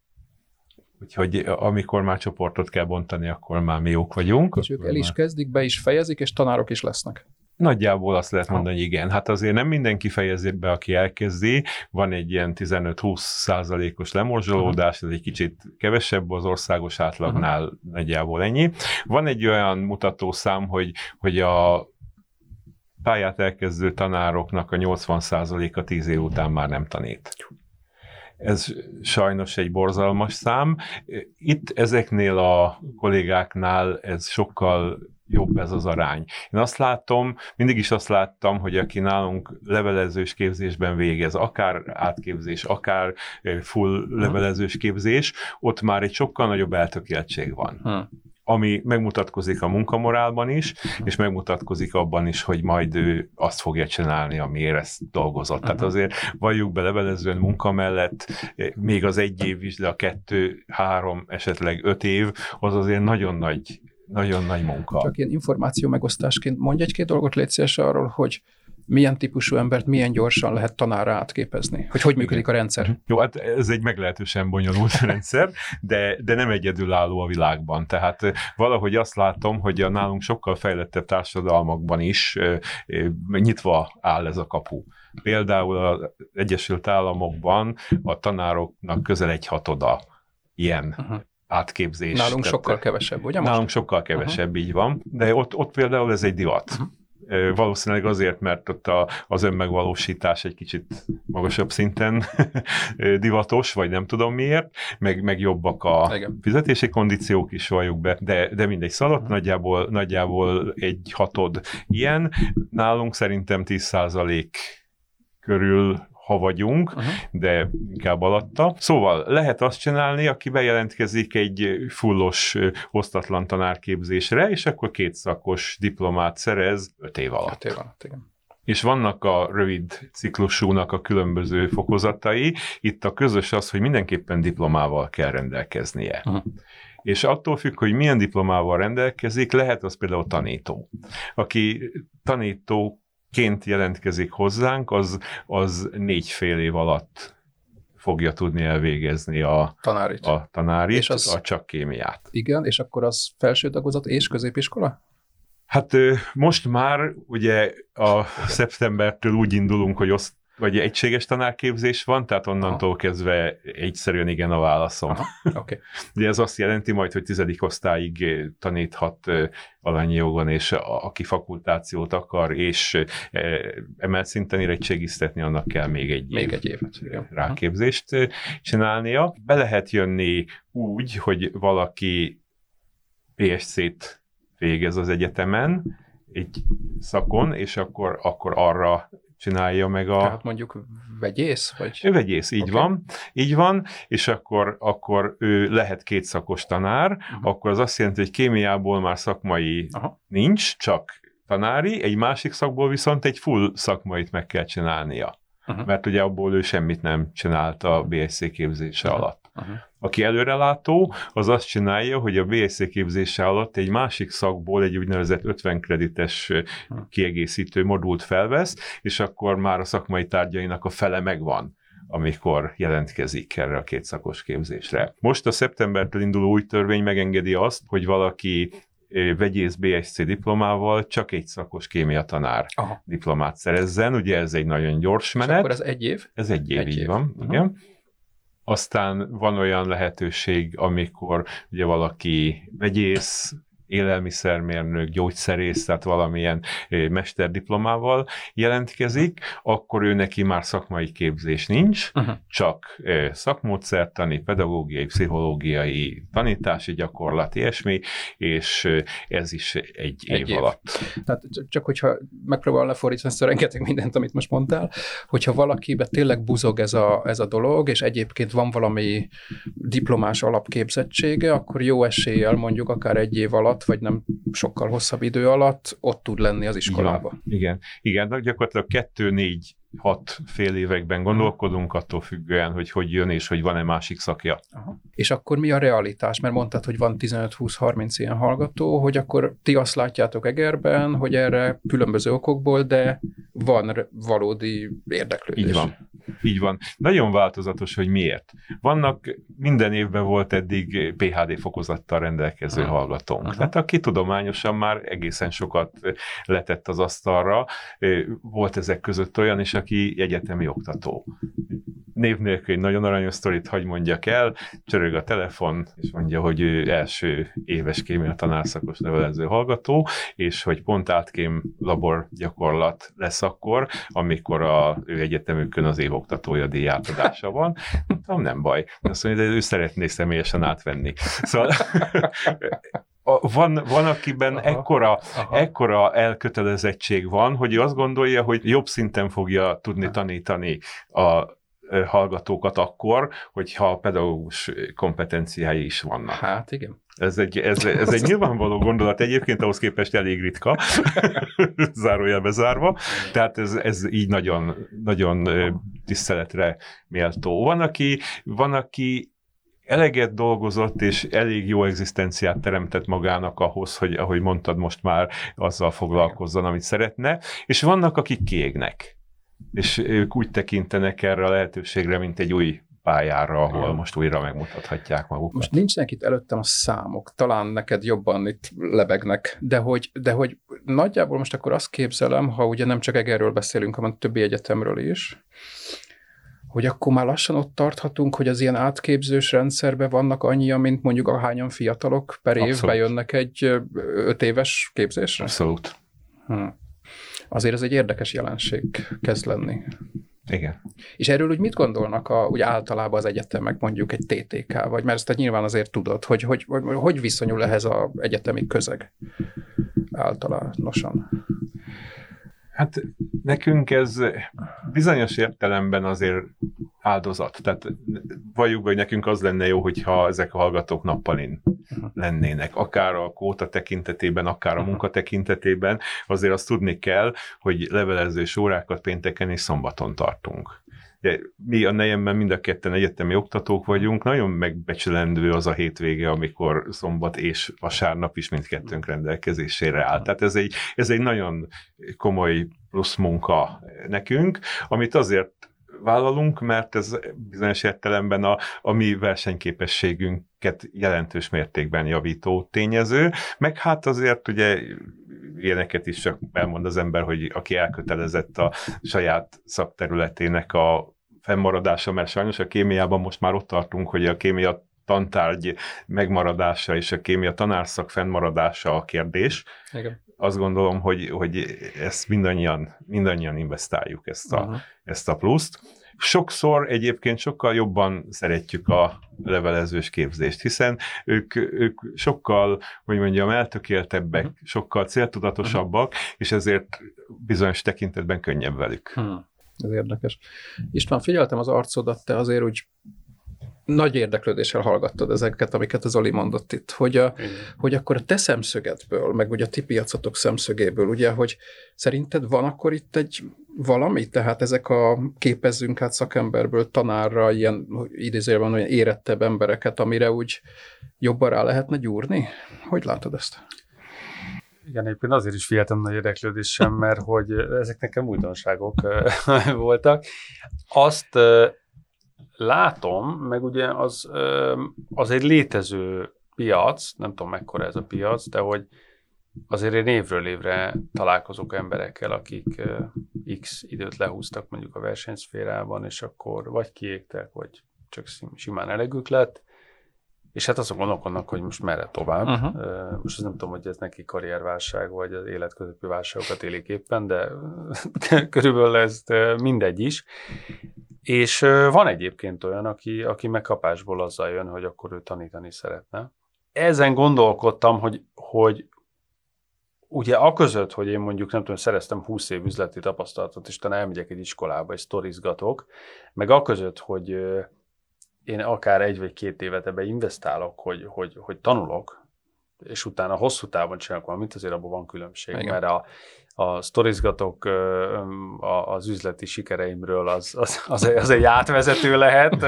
Úgyhogy amikor már csoportot kell bontani, akkor már mi jók vagyunk. És ők el is kezdik, be is fejezik, és tanárok is lesznek. Nagyjából azt lehet mondani, hogy igen. Hát azért nem mindenki fejezi be, aki elkezdi. Van egy ilyen tizenöt-húsz százalékos lemorzsolódás, ez egy kicsit kevesebb az országos átlagnál, uh-huh. Nagyjából ennyi. Van egy olyan mutatószám, hogy, hogy a pályát elkezdő tanároknak a nyolcvan százaléka tíz év után már nem tanít. Ez sajnos egy borzalmas szám. Itt ezeknél a kollégáknál ez sokkal jobb ez az arány. Én azt látom, mindig is azt láttam, hogy aki nálunk levelezős képzésben végez, akár átképzés, akár full levelezős képzés, ott már egy sokkal nagyobb eltökéltség van. Hmm. Ami megmutatkozik a munkamorálban is, és megmutatkozik abban is, hogy majd ő azt fogja csinálni, amiért ezt dolgozott. Tehát azért valljuk be, levelezőn munka mellett még az egy év is, de a kettő, három, esetleg öt év, az azért nagyon nagy, nagyon nagy munka. Csak ilyen információ megosztásként mondj egy-két dolgot, légy szíves arról, hogy milyen típusú embert milyen gyorsan lehet tanárra átképezni? Hogy hogy működik a rendszer? Jó, hát ez egy meglehetősen bonyolult rendszer, de, de nem egyedülálló a világban. Tehát valahogy azt látom, hogy a nálunk sokkal fejlettebb társadalmakban is nyitva áll ez a kapu. Például az Egyesült Államokban a tanároknak közel egy hatoda ilyen. Uh-huh. Átképzés. Nálunk sokkal kevesebb, ugye most? Nálunk sokkal kevesebb, uh-huh. Így van. De ott, ott például ez egy divat. Uh-huh. Valószínűleg azért, mert ott a, az önmegvalósítás egy kicsit magasabb szinten divatos, vagy nem tudom miért, meg, meg jobbak a igen. fizetési kondíciók is, valljuk be, de, de mindegy szaladt, nagyjából, nagyjából egy hatod ilyen. Nálunk szerintem tíz százalék körül ha vagyunk, uh-huh. de inkább alatta. Szóval lehet azt csinálni, aki bejelentkezik egy fullos osztatlan tanárképzésre, és akkor két szakos diplomát szerez öt év alatt. öt év alatt, igen. És vannak a rövid ciklusúnak a különböző fokozatai. Itt a közös az, hogy mindenképpen diplomával kell rendelkeznie. Uh-huh. És attól függ, hogy milyen diplomával rendelkezik, lehet az például tanító. Aki tanító ként jelentkezik hozzánk, az, az négy fél év alatt fogja tudni elvégezni a tanárit, a, tanárit, és az, a csak kémiát. Igen, és akkor az felső tagozat és középiskola? Hát most már ugye a szeptembertől úgy indulunk, hogy oszt, vagy egységes tanárképzés van, tehát onnantól aha. kezdve egyszerűen igen a válaszom. Aha, okay. Ugye ez azt jelenti majd, hogy tizedik osztályig taníthat alanyi jogon, és aki fakultációt akar, és emelt szinten érettségiztetni, annak kell még egy, még év egy évet ráképzést aha. csinálnia. Be lehet jönni úgy, hogy valaki pé es cét végez az egyetemen, egy szakon, és akkor, akkor arra csinálja meg a... Tehát mondjuk vegyész? Vagy... Vegyész, így okay. van. Így van, és akkor, akkor ő lehet kétszakos tanár, uh-huh. akkor az azt jelenti, hogy kémiából már szakmai uh-huh. nincs, csak tanári, egy másik szakból viszont egy full szakmait meg kell csinálnia. Uh-huh. Mert ugye abból ő semmit nem csinálta a bé es cé képzése uh-huh. alatt. Uh-huh. Aki előrelátó, az azt csinálja, hogy a bé es cé képzése alatt egy másik szakból egy úgynevezett ötven kredites kiegészítő modult felvesz, és akkor már a szakmai tárgyainak a fele megvan, amikor jelentkezik erre a két szakos képzésre. Most a szeptembertől induló új törvény megengedi azt, hogy valaki vegyész bé es cé diplomával csak egy szakos kémiatanár aha. diplomát szerezzen, ugye ez egy nagyon gyors menet. És akkor ez egy év? Ez egy év, egy így év. Van, aha. igen. Aztán van olyan lehetőség, amikor ugye valaki vegyész, élelmiszermérnök, gyógyszerész, tehát valamilyen mesterdiplomával jelentkezik, akkor ő neki már szakmai képzés nincs, uh-huh. csak szakmódszertani, pedagógiai, pszichológiai, tanítási gyakorlat, ilyesmi, és ez is egy, egy év, év alatt. Tehát csak hogyha megpróbálom lefordítani ezt a rengeteg mindent, amit most mondtál, hogyha valakiben tényleg buzog ez a, ez a dolog, és egyébként van valami diplomás alapképzettsége, akkor jó eséllyel mondjuk akár egy év alatt, vagy nem sokkal hosszabb idő alatt ott tud lenni az iskolában. Igen, igen, igen, gyakorlatilag kettő, négy, hat fél években gondolkodunk, attól függően, hogy hogy jön és hogy van-e másik szakja. Aha. És akkor mi a realitás? Mert mondtad, hogy van tizenöt-húsz-harminc ilyen hallgató, hogy akkor ti azt látjátok Egerben, hogy erre különböző okokból, de van valódi érdeklődés. Így van. Így van. Nagyon változatos, hogy miért. Vannak, minden évben volt eddig pé há dé fokozattal rendelkező aha. hallgatónk. Aha. Tehát aki tudományosan már egészen sokat letett az asztalra, volt ezek között olyan, és aki egyetemi oktató. Név nélkül egy nagyon aranyos sztorit hagy mondjak el, csörög a telefon, és mondja, hogy ő első éves kémia tanárszakos levelező hallgató, és hogy pont átkém labor gyakorlat lesz akkor, amikor a ő egyetemükön az évoktatója díjátadása van. Nem, nem baj. Azt mondja, de ő szeretné személyesen átvenni. Szóval... Van, van, akiben aha, ekkora, aha. ekkora elkötelezettség van, hogy azt gondolja, hogy jobb szinten fogja tudni tanítani a hallgatókat akkor, hogyha pedagógus kompetenciái is vannak. Hát igen. Ez egy, ez, ez egy nyilvánvaló gondolat, egyébként ahhoz képest elég ritka, zárójelbe zárva, tehát ez, ez így nagyon, nagyon tiszteletre méltó. Van, aki, van, aki eleget dolgozott, és elég jó egzisztenciát teremtett magának ahhoz, hogy ahogy mondtad, most már azzal foglalkozzon, amit szeretne, és vannak, akik kiégnek, és ők úgy tekintenek erre a lehetőségre, mint egy új pályára, ahol most újra megmutathatják magukat. Most nincsenek itt előttem a számok, talán neked jobban itt lebegnek, de hogy, de hogy nagyjából most akkor azt képzelem, ha ugye nem csak Egerről beszélünk, hanem többi egyetemről is, hogy akkor már lassan ott tarthatunk, hogy az ilyen átképzős rendszerben vannak annyia, mint mondjuk ahányan fiatalok per év bejönnek egy öt éves képzésre? Abszolút. Hm. azért ez egy érdekes jelenség kezd lenni. Igen. És erről úgy mit gondolnak a, úgy általában az egyetemek, mondjuk egy té té ká, vagy mert ezt nyilván azért tudod, hogy hogy, hogy, hogy viszonyul ehhez az egyetemi közeg általánosan? Hát nekünk ez bizonyos értelemben azért áldozat. Tehát valljuk be, hogy nekünk az lenne jó, hogyha ezek a hallgatók nappalin lennének. Akár a kóta tekintetében, akár a munka tekintetében. Azért azt tudni kell, hogy levelezős órákat pénteken és szombaton tartunk. De mi a nejemben mind a ketten egyetemi oktatók vagyunk, nagyon megbecsülendő az a hétvége, amikor szombat és vasárnap is mindkettőnk rendelkezésére áll. Tehát ez egy, ez egy nagyon komoly plusz munka nekünk, amit azért vállalunk, mert ez bizonyos értelemben a, a mi versenyképességünket jelentős mértékben javító tényező, meg hát azért ugye ilyeneket is csak elmond az ember, hogy aki elkötelezett a saját szakterületének a fennmaradása, mert sajnos a kémiában most már ott tartunk, hogy a kémia tantárgy megmaradása és a kémia tanárszak fennmaradása a kérdés. Igen. Azt gondolom, hogy, hogy ezt mindannyian, mindannyian investáljuk, ezt a, uh-huh. ezt a pluszt. Sokszor egyébként sokkal jobban szeretjük a levelezős képzést, hiszen ők, ők sokkal, hogy mondjam, eltökéltebbek, uh-huh. sokkal céltudatosabbak, uh-huh. és ezért bizonyos tekintetben könnyebb velük. Uh-huh. Ez érdekes. István, figyeltem az arcodat, te azért úgy nagy érdeklődéssel hallgattad ezeket, amiket az Oli mondott itt, hogy, a, hogy akkor a te szemszögedből, meg ugye a ti piacotok szemszögéből, ugye, hogy szerinted van akkor itt egy valami? Tehát ezek a képezzünk át szakemberből tanárra, ilyen idézőjelben olyan érettebb embereket, amire úgy jobban rá lehetne gyúrni? Hogy látod ezt? Igen, éppen azért is figyeltem nagy érdeklődésem, mert hogy ezek nekem újdonságok voltak. Azt... Látom, meg ugye az, az egy létező piac, nem tudom mekkora ez a piac, de hogy azért én évről évre találkozok emberekkel, akik X időt lehúztak mondjuk a versenyszférában, és akkor vagy kiégtek, vagy csak simán elegük lett, és hát azon gondolkodnak, hogy most merre tovább. Uh-huh. Most nem tudom, hogy ez neki karrierválság, vagy az életközöpi válságokat élik éppen, de körülbelül ez mindegy is. És van egyébként olyan, aki, aki megkapásból azzal jön, hogy akkor ő tanítani szeretne. Ezen gondolkodtam, hogy, hogy ugye aközött, hogy én mondjuk nem tudom, szereztem húsz év üzleti tapasztalatot, és talán elmegyek egy iskolába, és sztorizgatok, meg aközött, hogy én akár egy vagy két évet ebbe investálok, hogy, hogy, hogy tanulok, és utána hosszú távon csinálok valamit, azért abban van különbség, igen. Mert a, a sztorizgatok az üzleti sikereimről, az, az, az, az egy átvezető lehet.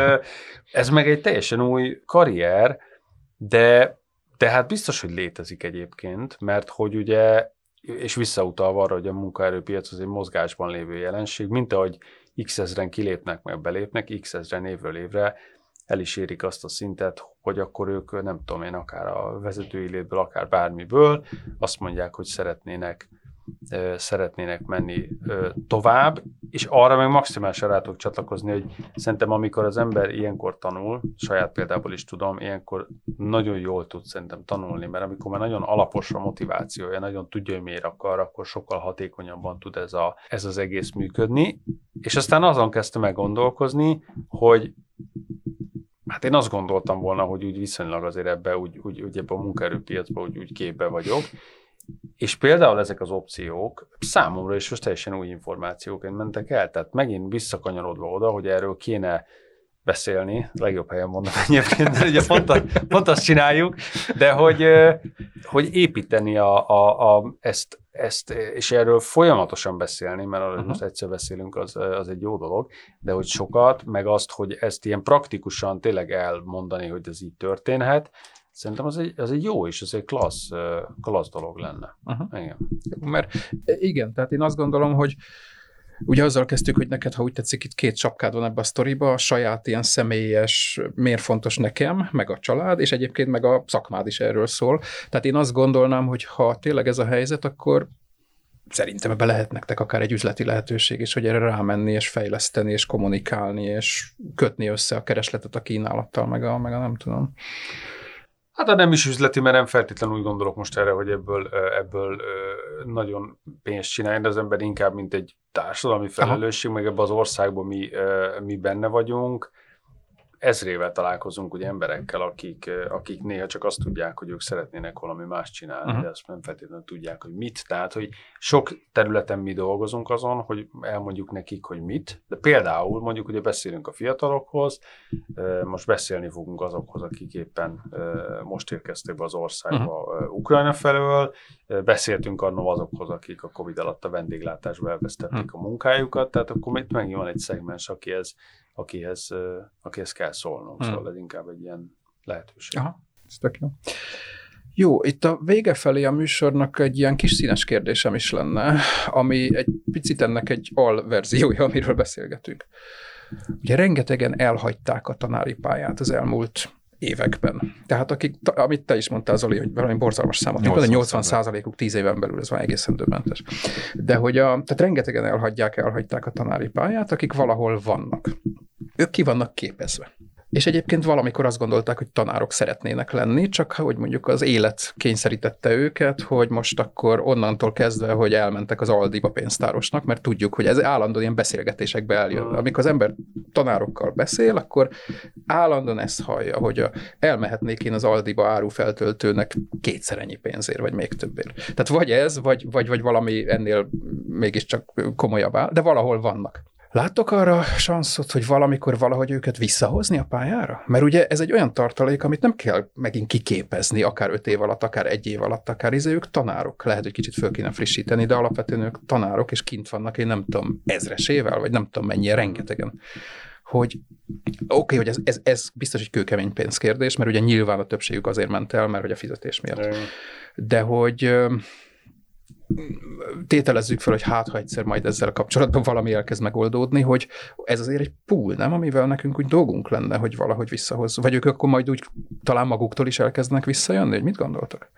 Ez meg egy teljesen új karrier, de, de hát biztos, hogy létezik egyébként, mert hogy ugye, és visszautalva arra, hogy a munkaerőpiac az egy mozgásban lévő jelenség, mint ahogy x ezren kilépnek, meg belépnek, x ezren évről évre el is érik azt a szintet, hogy akkor ők, nem tudom én, akár a vezetői létből, akár bármiből, azt mondják, hogy szeretnének, szeretnének menni tovább, és arra meg maximálisan rá tudok csatlakozni, hogy szerintem amikor az ember ilyenkor tanul, saját példából is tudom, ilyenkor nagyon jól tud szerintem tanulni, mert amikor már nagyon alapos a motivációja, nagyon tudja, hogy miért akar, akkor sokkal hatékonyabban tud ez, a, ez az egész működni, és aztán azon kezdtem el gondolkozni, hogy hát én azt gondoltam volna, hogy úgy viszonylag azért ebbe, úgy, úgy, úgy ebbe a munkaerőpiacban úgy, úgy képbe vagyok. És például ezek az opciók számomra is most teljesen új információként mentek el. Tehát megint visszakanyarodva oda, hogy erről kéne beszélni, legjobb helyen mondom egyébként, ugye pont, a, pont azt csináljuk, de hogy, hogy építeni a, a, a, ezt, ezt, és erről folyamatosan beszélni, mert arra most egyszer beszélünk, az, az egy jó dolog, de hogy sokat, meg azt, hogy ezt ilyen praktikusan tényleg elmondani, hogy ez így történhet, szerintem az egy, az egy jó és az egy klassz, klassz dolog lenne. Uh-huh. Igen. Mert igen, tehát én azt gondolom, hogy ugye azzal kezdtük, hogy neked, ha úgy tetszik, itt két sapkád van ebbe a sztoriba, a saját ilyen személyes, miért fontos nekem, meg a család, és egyébként meg a szakmád is erről szól. Tehát én azt gondolnám, hogy ha tényleg ez a helyzet, akkor szerintem ebbe lehet nektek akár egy üzleti lehetőség is, hogy erre rámenni, és fejleszteni, és kommunikálni, és kötni össze a keresletet a kínálattal, meg a, meg a nem tudom. Hát nem is üzleti, mert nem feltétlenül úgy gondolok most erre, hogy ebből, ebből nagyon pénzt csinálni, de az ember inkább, mint egy társadalmi felelősség, meg ebben az országban mi, mi benne vagyunk. Ezrével találkozunk ugye emberekkel, akik, akik néha csak azt tudják, hogy ők szeretnének valami más csinálni, uh-huh. de azt nem feltétlenül tudják, hogy mit. Tehát, hogy sok területen mi dolgozunk azon, hogy elmondjuk nekik, hogy mit. De például mondjuk, ugye beszélünk a fiatalokhoz, most beszélni fogunk azokhoz, akik éppen most érkeztek be az országba uh-huh. Ukrajna felől. Beszéltünk annó azokhoz, akik a Covid alatt a vendéglátásba elvesztették uh-huh. a munkájukat, tehát akkor itt megint van egy szegmens, aki ez Akihez, akihez kell szólnunk, hmm. szóval ez inkább egy ilyen lehetőség. Aha, ez tök jó. Jó, itt a vége felé a műsornak egy ilyen kis színes kérdésem is lenne, ami egy picit ennek egy alverziója, amiről beszélgetünk. Ugye rengetegen elhagyták a tanári pályát az elmúlt években. Tehát akik, amit te is mondtál, Zoli, hogy valami borzalmas számot, nyolcvan százalékuk tíz éven belül, ez már egészen döbbenetes. De hogy a, tehát rengetegen elhagyják, elhagyták a tanári pályát, akik valahol vannak. Ők ki vannak képezve. És egyébként valamikor azt gondolták, hogy tanárok szeretnének lenni, csak hogy mondjuk az élet kényszerítette őket, hogy most akkor onnantól kezdve, hogy elmentek az Aldiba pénztárosnak, mert tudjuk, hogy ez állandóan ilyen beszélgetésekbe eljön. Amikor az ember tanárokkal beszél, akkor állandóan ezt hallja, hogy a, elmehetnék én az Aldiba árufeltöltőnek kétszer ennyi pénzért, vagy még többért. Tehát vagy ez, vagy, vagy, vagy valami ennél mégiscsak komolyabb áll, de valahol vannak. Láttok arra sanszot, hogy valamikor valahogy őket visszahozni a pályára? Mert ugye ez egy olyan tartalék, amit nem kell megint kiképezni, akár öt év alatt, akár egy év alatt, akár izé, ők tanárok. Lehet, hogy kicsit föl kéne frissíteni, de alapvetően ők tanárok, és kint vannak, én nem tudom, ezresével, vagy nem tudom mennyire, rengetegen. Hogy oké, okay, hogy ez, ez, ez biztos egy kőkemény pénzkérdés, mert ugye nyilván a többségük azért ment el, mert hogy a fizetés miatt. De hogy... tételezzük fel, hogy hát, ha egyszer majd ezzel kapcsolatban valami elkezd megoldódni, hogy ez azért egy pool, nem? Amivel nekünk úgy dolgunk lenne, hogy valahogy visszahozzuk. Vagy ők akkor majd úgy talán maguktól is elkezdnek visszajönni? Hogy mit gondoltak?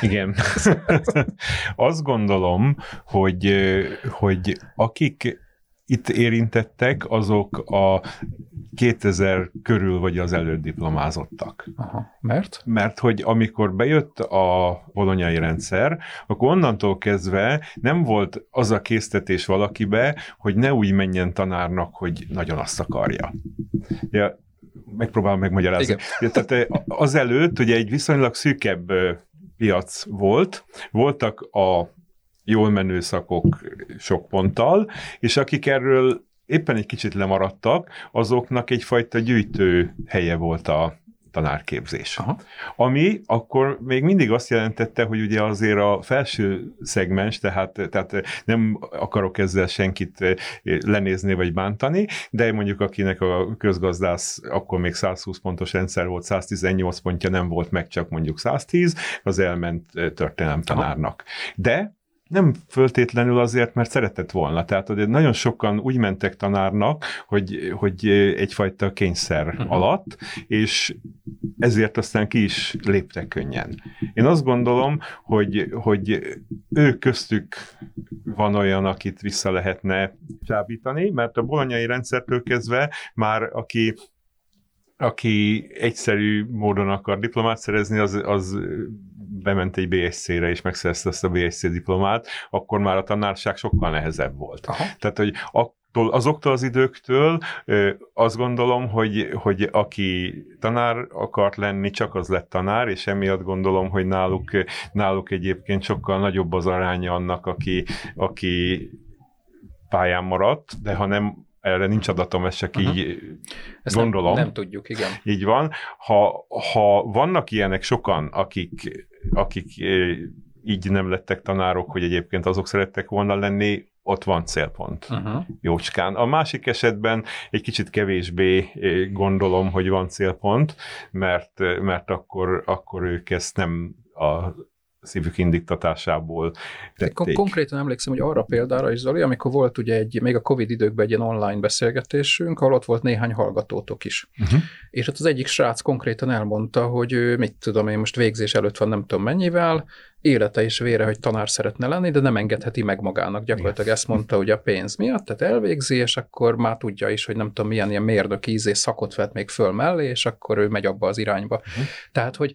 Igen. Azt gondolom, hogy, hogy akik itt érintettek, azok a kétezer körül vagy az előtt diplomázottak. Aha. Mert? Mert hogy amikor bejött a bolonyai rendszer, akkor onnantól kezdve nem volt az a késztetés valakibe, hogy ne úgy menjen tanárnak, hogy nagyon azt akarja. Ja, megpróbálom megmagyarázni. Ja, tehát azelőtt, hogy egy viszonylag szűkebb piac volt, voltak a jól menő szakok sok ponttal, és akik erről éppen egy kicsit lemaradtak, azoknak egyfajta gyűjtő helye volt a tanárképzés. Aha. Ami akkor még mindig azt jelentette, hogy ugye azért a felső szegmens, tehát, tehát nem akarok ezzel senkit lenézni vagy bántani, de mondjuk akinek a közgazdász, akkor még százhúsz pontos rendszer volt, száztizennyolc pontja nem volt meg, csak mondjuk száztíz, az elment történelemtanárnak. De nem föltétlenül azért, mert szeretett volna. Tehát nagyon sokan úgy mentek tanárnak, hogy, hogy egyfajta kényszer uh-huh. alatt, és ezért aztán ki is léptek könnyen. Én azt gondolom, hogy, hogy ők köztük van olyan, akit vissza lehetne csábítani, mert a bolonyai rendszertől kezdve már aki aki egyszerű módon akar diplomát szerezni, az, az bement egy bé es cé-re és megszerezte azt a bé es cé diplomát, akkor már a tanárság sokkal nehezebb volt. Aha. Tehát, hogy attól, azoktól az időktől azt gondolom, hogy, hogy aki tanár akart lenni, csak az lett tanár, és emiatt gondolom, hogy náluk, náluk egyébként sokkal nagyobb az aránya annak, aki, aki pályán maradt, de ha nem erre nincs adatom, ezt csak uh-huh. így ezt gondolom. Nem, nem tudjuk, igen. Így van. Ha, ha vannak ilyenek sokan, akik, akik így nem lettek tanárok, hogy egyébként azok szerettek volna lenni, ott van célpont. Uh-huh. Jócskán. A másik esetben egy kicsit kevésbé gondolom, hogy van célpont, mert, mert akkor, akkor ők ezt nem a szívük indítatásából tették. Konkrétan emlékszem, hogy arra példára is, Zoli, amikor volt ugye egy, még a Covid időkben egy ilyen online beszélgetésünk, ahol ott volt néhány hallgatótok is. Uh-huh. És ott az egyik srác konkrétan elmondta, hogy ő, mit tudom én, most végzés előtt van nem tudom mennyivel, élete és vére, hogy tanár szeretne lenni, de nem engedheti meg magának. Gyakorlatilag ezt mondta, hogy a pénz miatt, tehát elvégzi, és akkor már tudja is, hogy nem tudom, milyen ilyen mérnöki ízé szakot vett még föl mellé, és akkor ő megy abba az irányba. Uh-huh. Tehát, hogy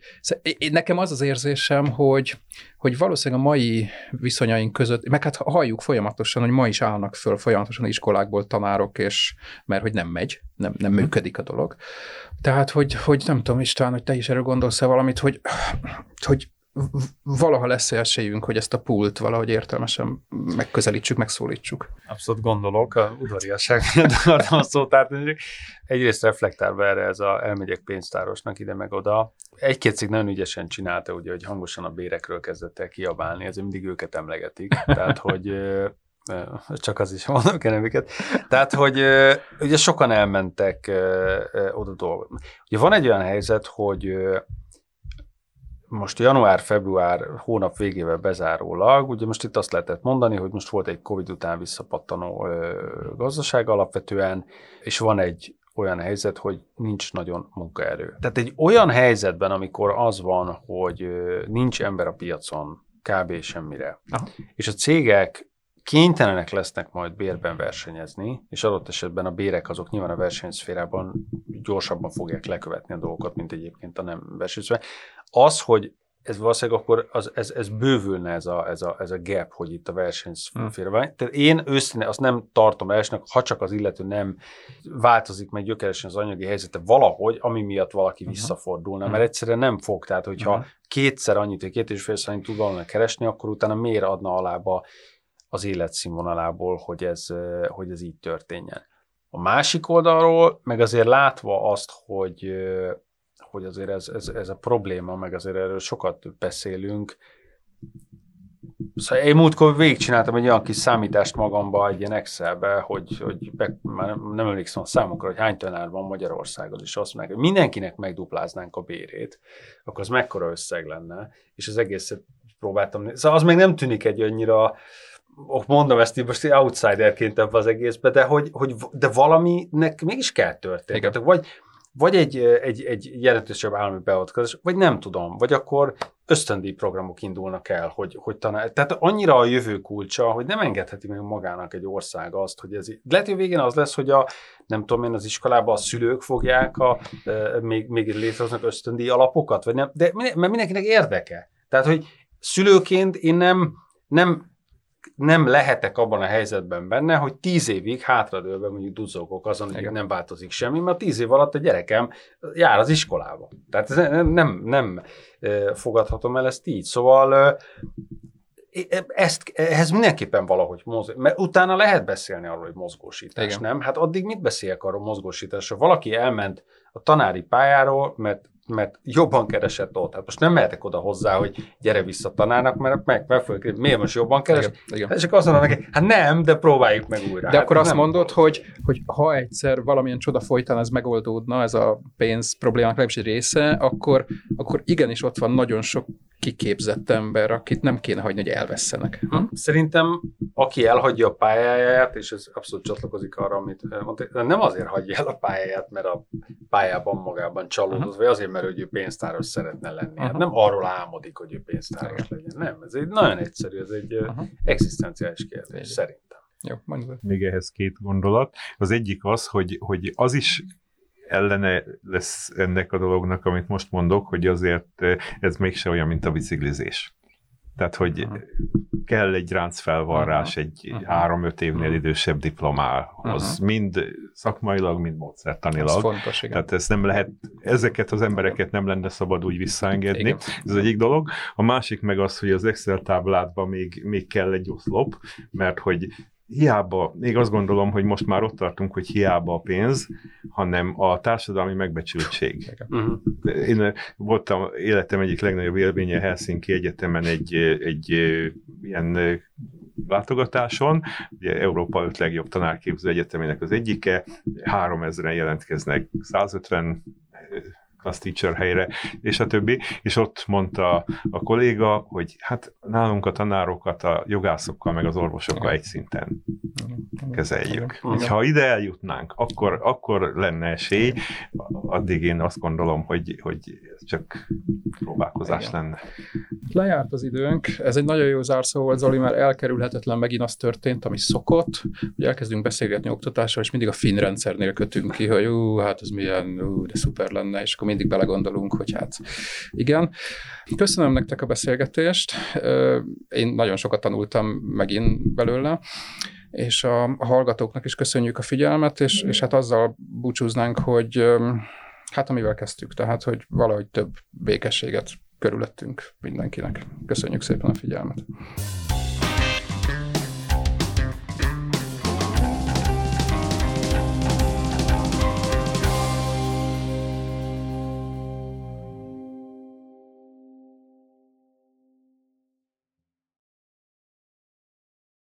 nekem az az érzésem, hogy, hogy valószínűleg a mai viszonyaink között, meg hát halljuk folyamatosan, hogy ma is állnak föl folyamatosan iskolákból tanárok, és mert hogy nem megy, nem, nem uh-huh. működik a dolog. Tehát, hogy, hogy nem tudom, István, hogy te is erről gondolsz-e valamit, hogy, hogy valaha lesz esélyünk, hogy ezt a pult valahogy értelmesen megközelítsük, megszólítsuk. Abszolút gondolok, a udvariasság miatt szót átnézzük. Egyrészt reflektálva erre ez a elmegyek pénztárosnak ide meg oda. Egy-két cég nagyon ügyesen csinálta, ugye, hogy hangosan a bérekről kezdett el kiabálni, ezért mindig őket emlegetik. Tehát, hogy csak az is mondom keneviket. Tehát, hogy ugye sokan elmentek oda dolgozni. Ugye van egy olyan helyzet, hogy most január-február hónap végével bezárólag, ugye most itt azt lehetett mondani, hogy most volt egy Covid után visszapattanó gazdaság alapvetően, és van egy olyan helyzet, hogy nincs nagyon munkaerő. Tehát egy olyan helyzetben, amikor az van, hogy nincs ember a piacon kb. Semmire, aha. és a cégek kénytelenek lesznek majd bérben versenyezni, és adott esetben a bérek azok nyilván a versenyszférában gyorsabban fogják lekövetni a dolgokat, mint egyébként a nem versenyszférában. Az, hogy ez valószínűleg akkor az, ez, ez bővülne ez a, ez, a, ez a gap, hogy itt a versenyszférában. Hmm. Tehát én őszintén azt nem tartom elsőnek, ha csak az illető nem változik meg gyökeresen az anyagi helyzete valahogy, ami miatt valaki uh-huh. visszafordulna, mert egyszerűen nem fog. Tehát, hogyha uh-huh. kétszer annyit, vagy két és félszer annyit tud valami keresni, akkor utána miért adna alába az életszínvonalából, hogy ez, hogy ez így történjen. A másik oldalról, meg azért látva azt, hogy, hogy azért ez, ez, ez a probléma, meg azért erről sokat beszélünk. Szóval én múltkor végigcsináltam egy olyan kis számítást magamba, egy ilyen Excelbe, hogy, hogy be, már nem emlékszem a számokra, hogy hány tanár van Magyarországon, és azt mondják, hogy mindenkinek megdupláznánk a bérét, akkor az mekkora összeg lenne, és az egészet próbáltam. Szóval az még nem tűnik egy annyira, mondom ezt így most outsiderként ebben az egészben, de, hogy, hogy, de valaminek mégis kell történni. Vagy, vagy egy, egy, egy jelentősebb állami beavatkozás, vagy nem tudom, vagy akkor ösztöndíj programok indulnak el, hogy, hogy tanár. Tehát annyira a jövő kulcsa, hogy nem engedheti meg magának egy ország azt, hogy ez így. Lehet, hogy végén az lesz, hogy a, nem tudom én, az iskolában a szülők fogják, a, e, még, még létrehoznak ösztöndíj alapokat, vagy nem, de mert mindenkinek érdeke. Tehát, hogy szülőként én nem, nem nem lehetek abban a helyzetben benne, hogy tíz évig hátradőlve mondjuk duzzogok azon, hogy nem változik semmi, mert tíz év alatt a gyerekem jár az iskolába. Tehát nem, nem, nem fogadhatom el ezt így. Szóval ezt, ehhez mindenképpen valahogy mozgó, mert utána lehet beszélni arról, hogy mozgósítás, igen. nem? Hát addig mit beszéljek arról mozgósításról? Valaki elment a tanári pályáról, mert mert jobban keresett ott. Hát most nem mehetek oda hozzá, hogy gyere vissza tanárnak, mert meg, meg fölkérni, miért most jobban keres? És akkor azt mondom neki, hát nem, de próbáljuk meg újra. De hát akkor azt mondod, hogy, hogy ha egyszer valamilyen csoda folytán ez megoldódna, ez a pénz problémának legalábbis egy része, akkor, akkor igenis ott van nagyon sok kiképzett ember, akit nem kéne hagyni, hogy elvesszenek. Hm? Szerintem aki elhagyja a pályáját, és ez abszolút csatlakozik arra, amit mondta, nem azért hagyja el a pályáját, mert a pályában magában csalódott, vagy azért, mert hogy ő pénztáros szeretne lenni. Hát nem arról álmodik, hogy ő pénztáros legyen. Nem, ez egy nagyon egyszerű, ez egy aha. egzisztenciális kérdés, szerintem. Jó, mondjuk. Még ehhez két gondolat. Az egyik az, hogy, hogy az is ellene lesz ennek a dolognak, amit most mondok, hogy azért ez mégse olyan, mint a biciklizés. Tehát, hogy uh-huh. kell egy ráncfelvarrás, uh-huh. egy három-öt évnél uh-huh. idősebb diplomához, uh-huh. mind szakmailag, mind módszertanilag. Ez fontos, igen. Tehát ez nem lehet, ezeket az embereket nem lenne szabad úgy visszaengedni. Igen. Ez egyik dolog. A másik meg az, hogy az Excel tábládban még, még kell egy oszlop, mert hogy hiába, még azt gondolom, hogy most már ott tartunk, hogy hiába a pénz, hanem a társadalmi megbecsültség. Uh-huh. Én voltam életem egyik legnagyobb élménye Helsinki Egyetemen egy, egy ilyen látogatáson, ugye Európa öt legjobb tanárképző egyetemének az egyike, három ezeren jelentkeznek, százötven class teacher helyre, és a többi. És ott mondta a kolléga, hogy hát nálunk a tanárokat a jogászokkal, meg az orvosokkal egy szinten kezeljük. És ha ide eljutnánk, akkor, akkor lenne esély. Addig én azt gondolom, hogy, hogy csak próbálkozás igen. lenne. Lejárt az időnk. Ez egy nagyon jó zárszó volt, Zoli, mert elkerülhetetlen megint az történt, ami szokott, hogy elkezdünk beszélgetni oktatásról, és mindig a finn rendszernél kötünk ki, hogy ú, hát ez milyen, ú, de szuper lenne, és akkor mindig belegondolunk, hogy hát igen. Köszönöm nektek a beszélgetést. Én nagyon sokat tanultam megint belőle, és a, a hallgatóknak is köszönjük a figyelmet, és, és hát azzal búcsúznánk, hogy hát amivel kezdtük, tehát hogy valahogy több békességet körülöttünk mindenkinek. Köszönjük szépen a figyelmet!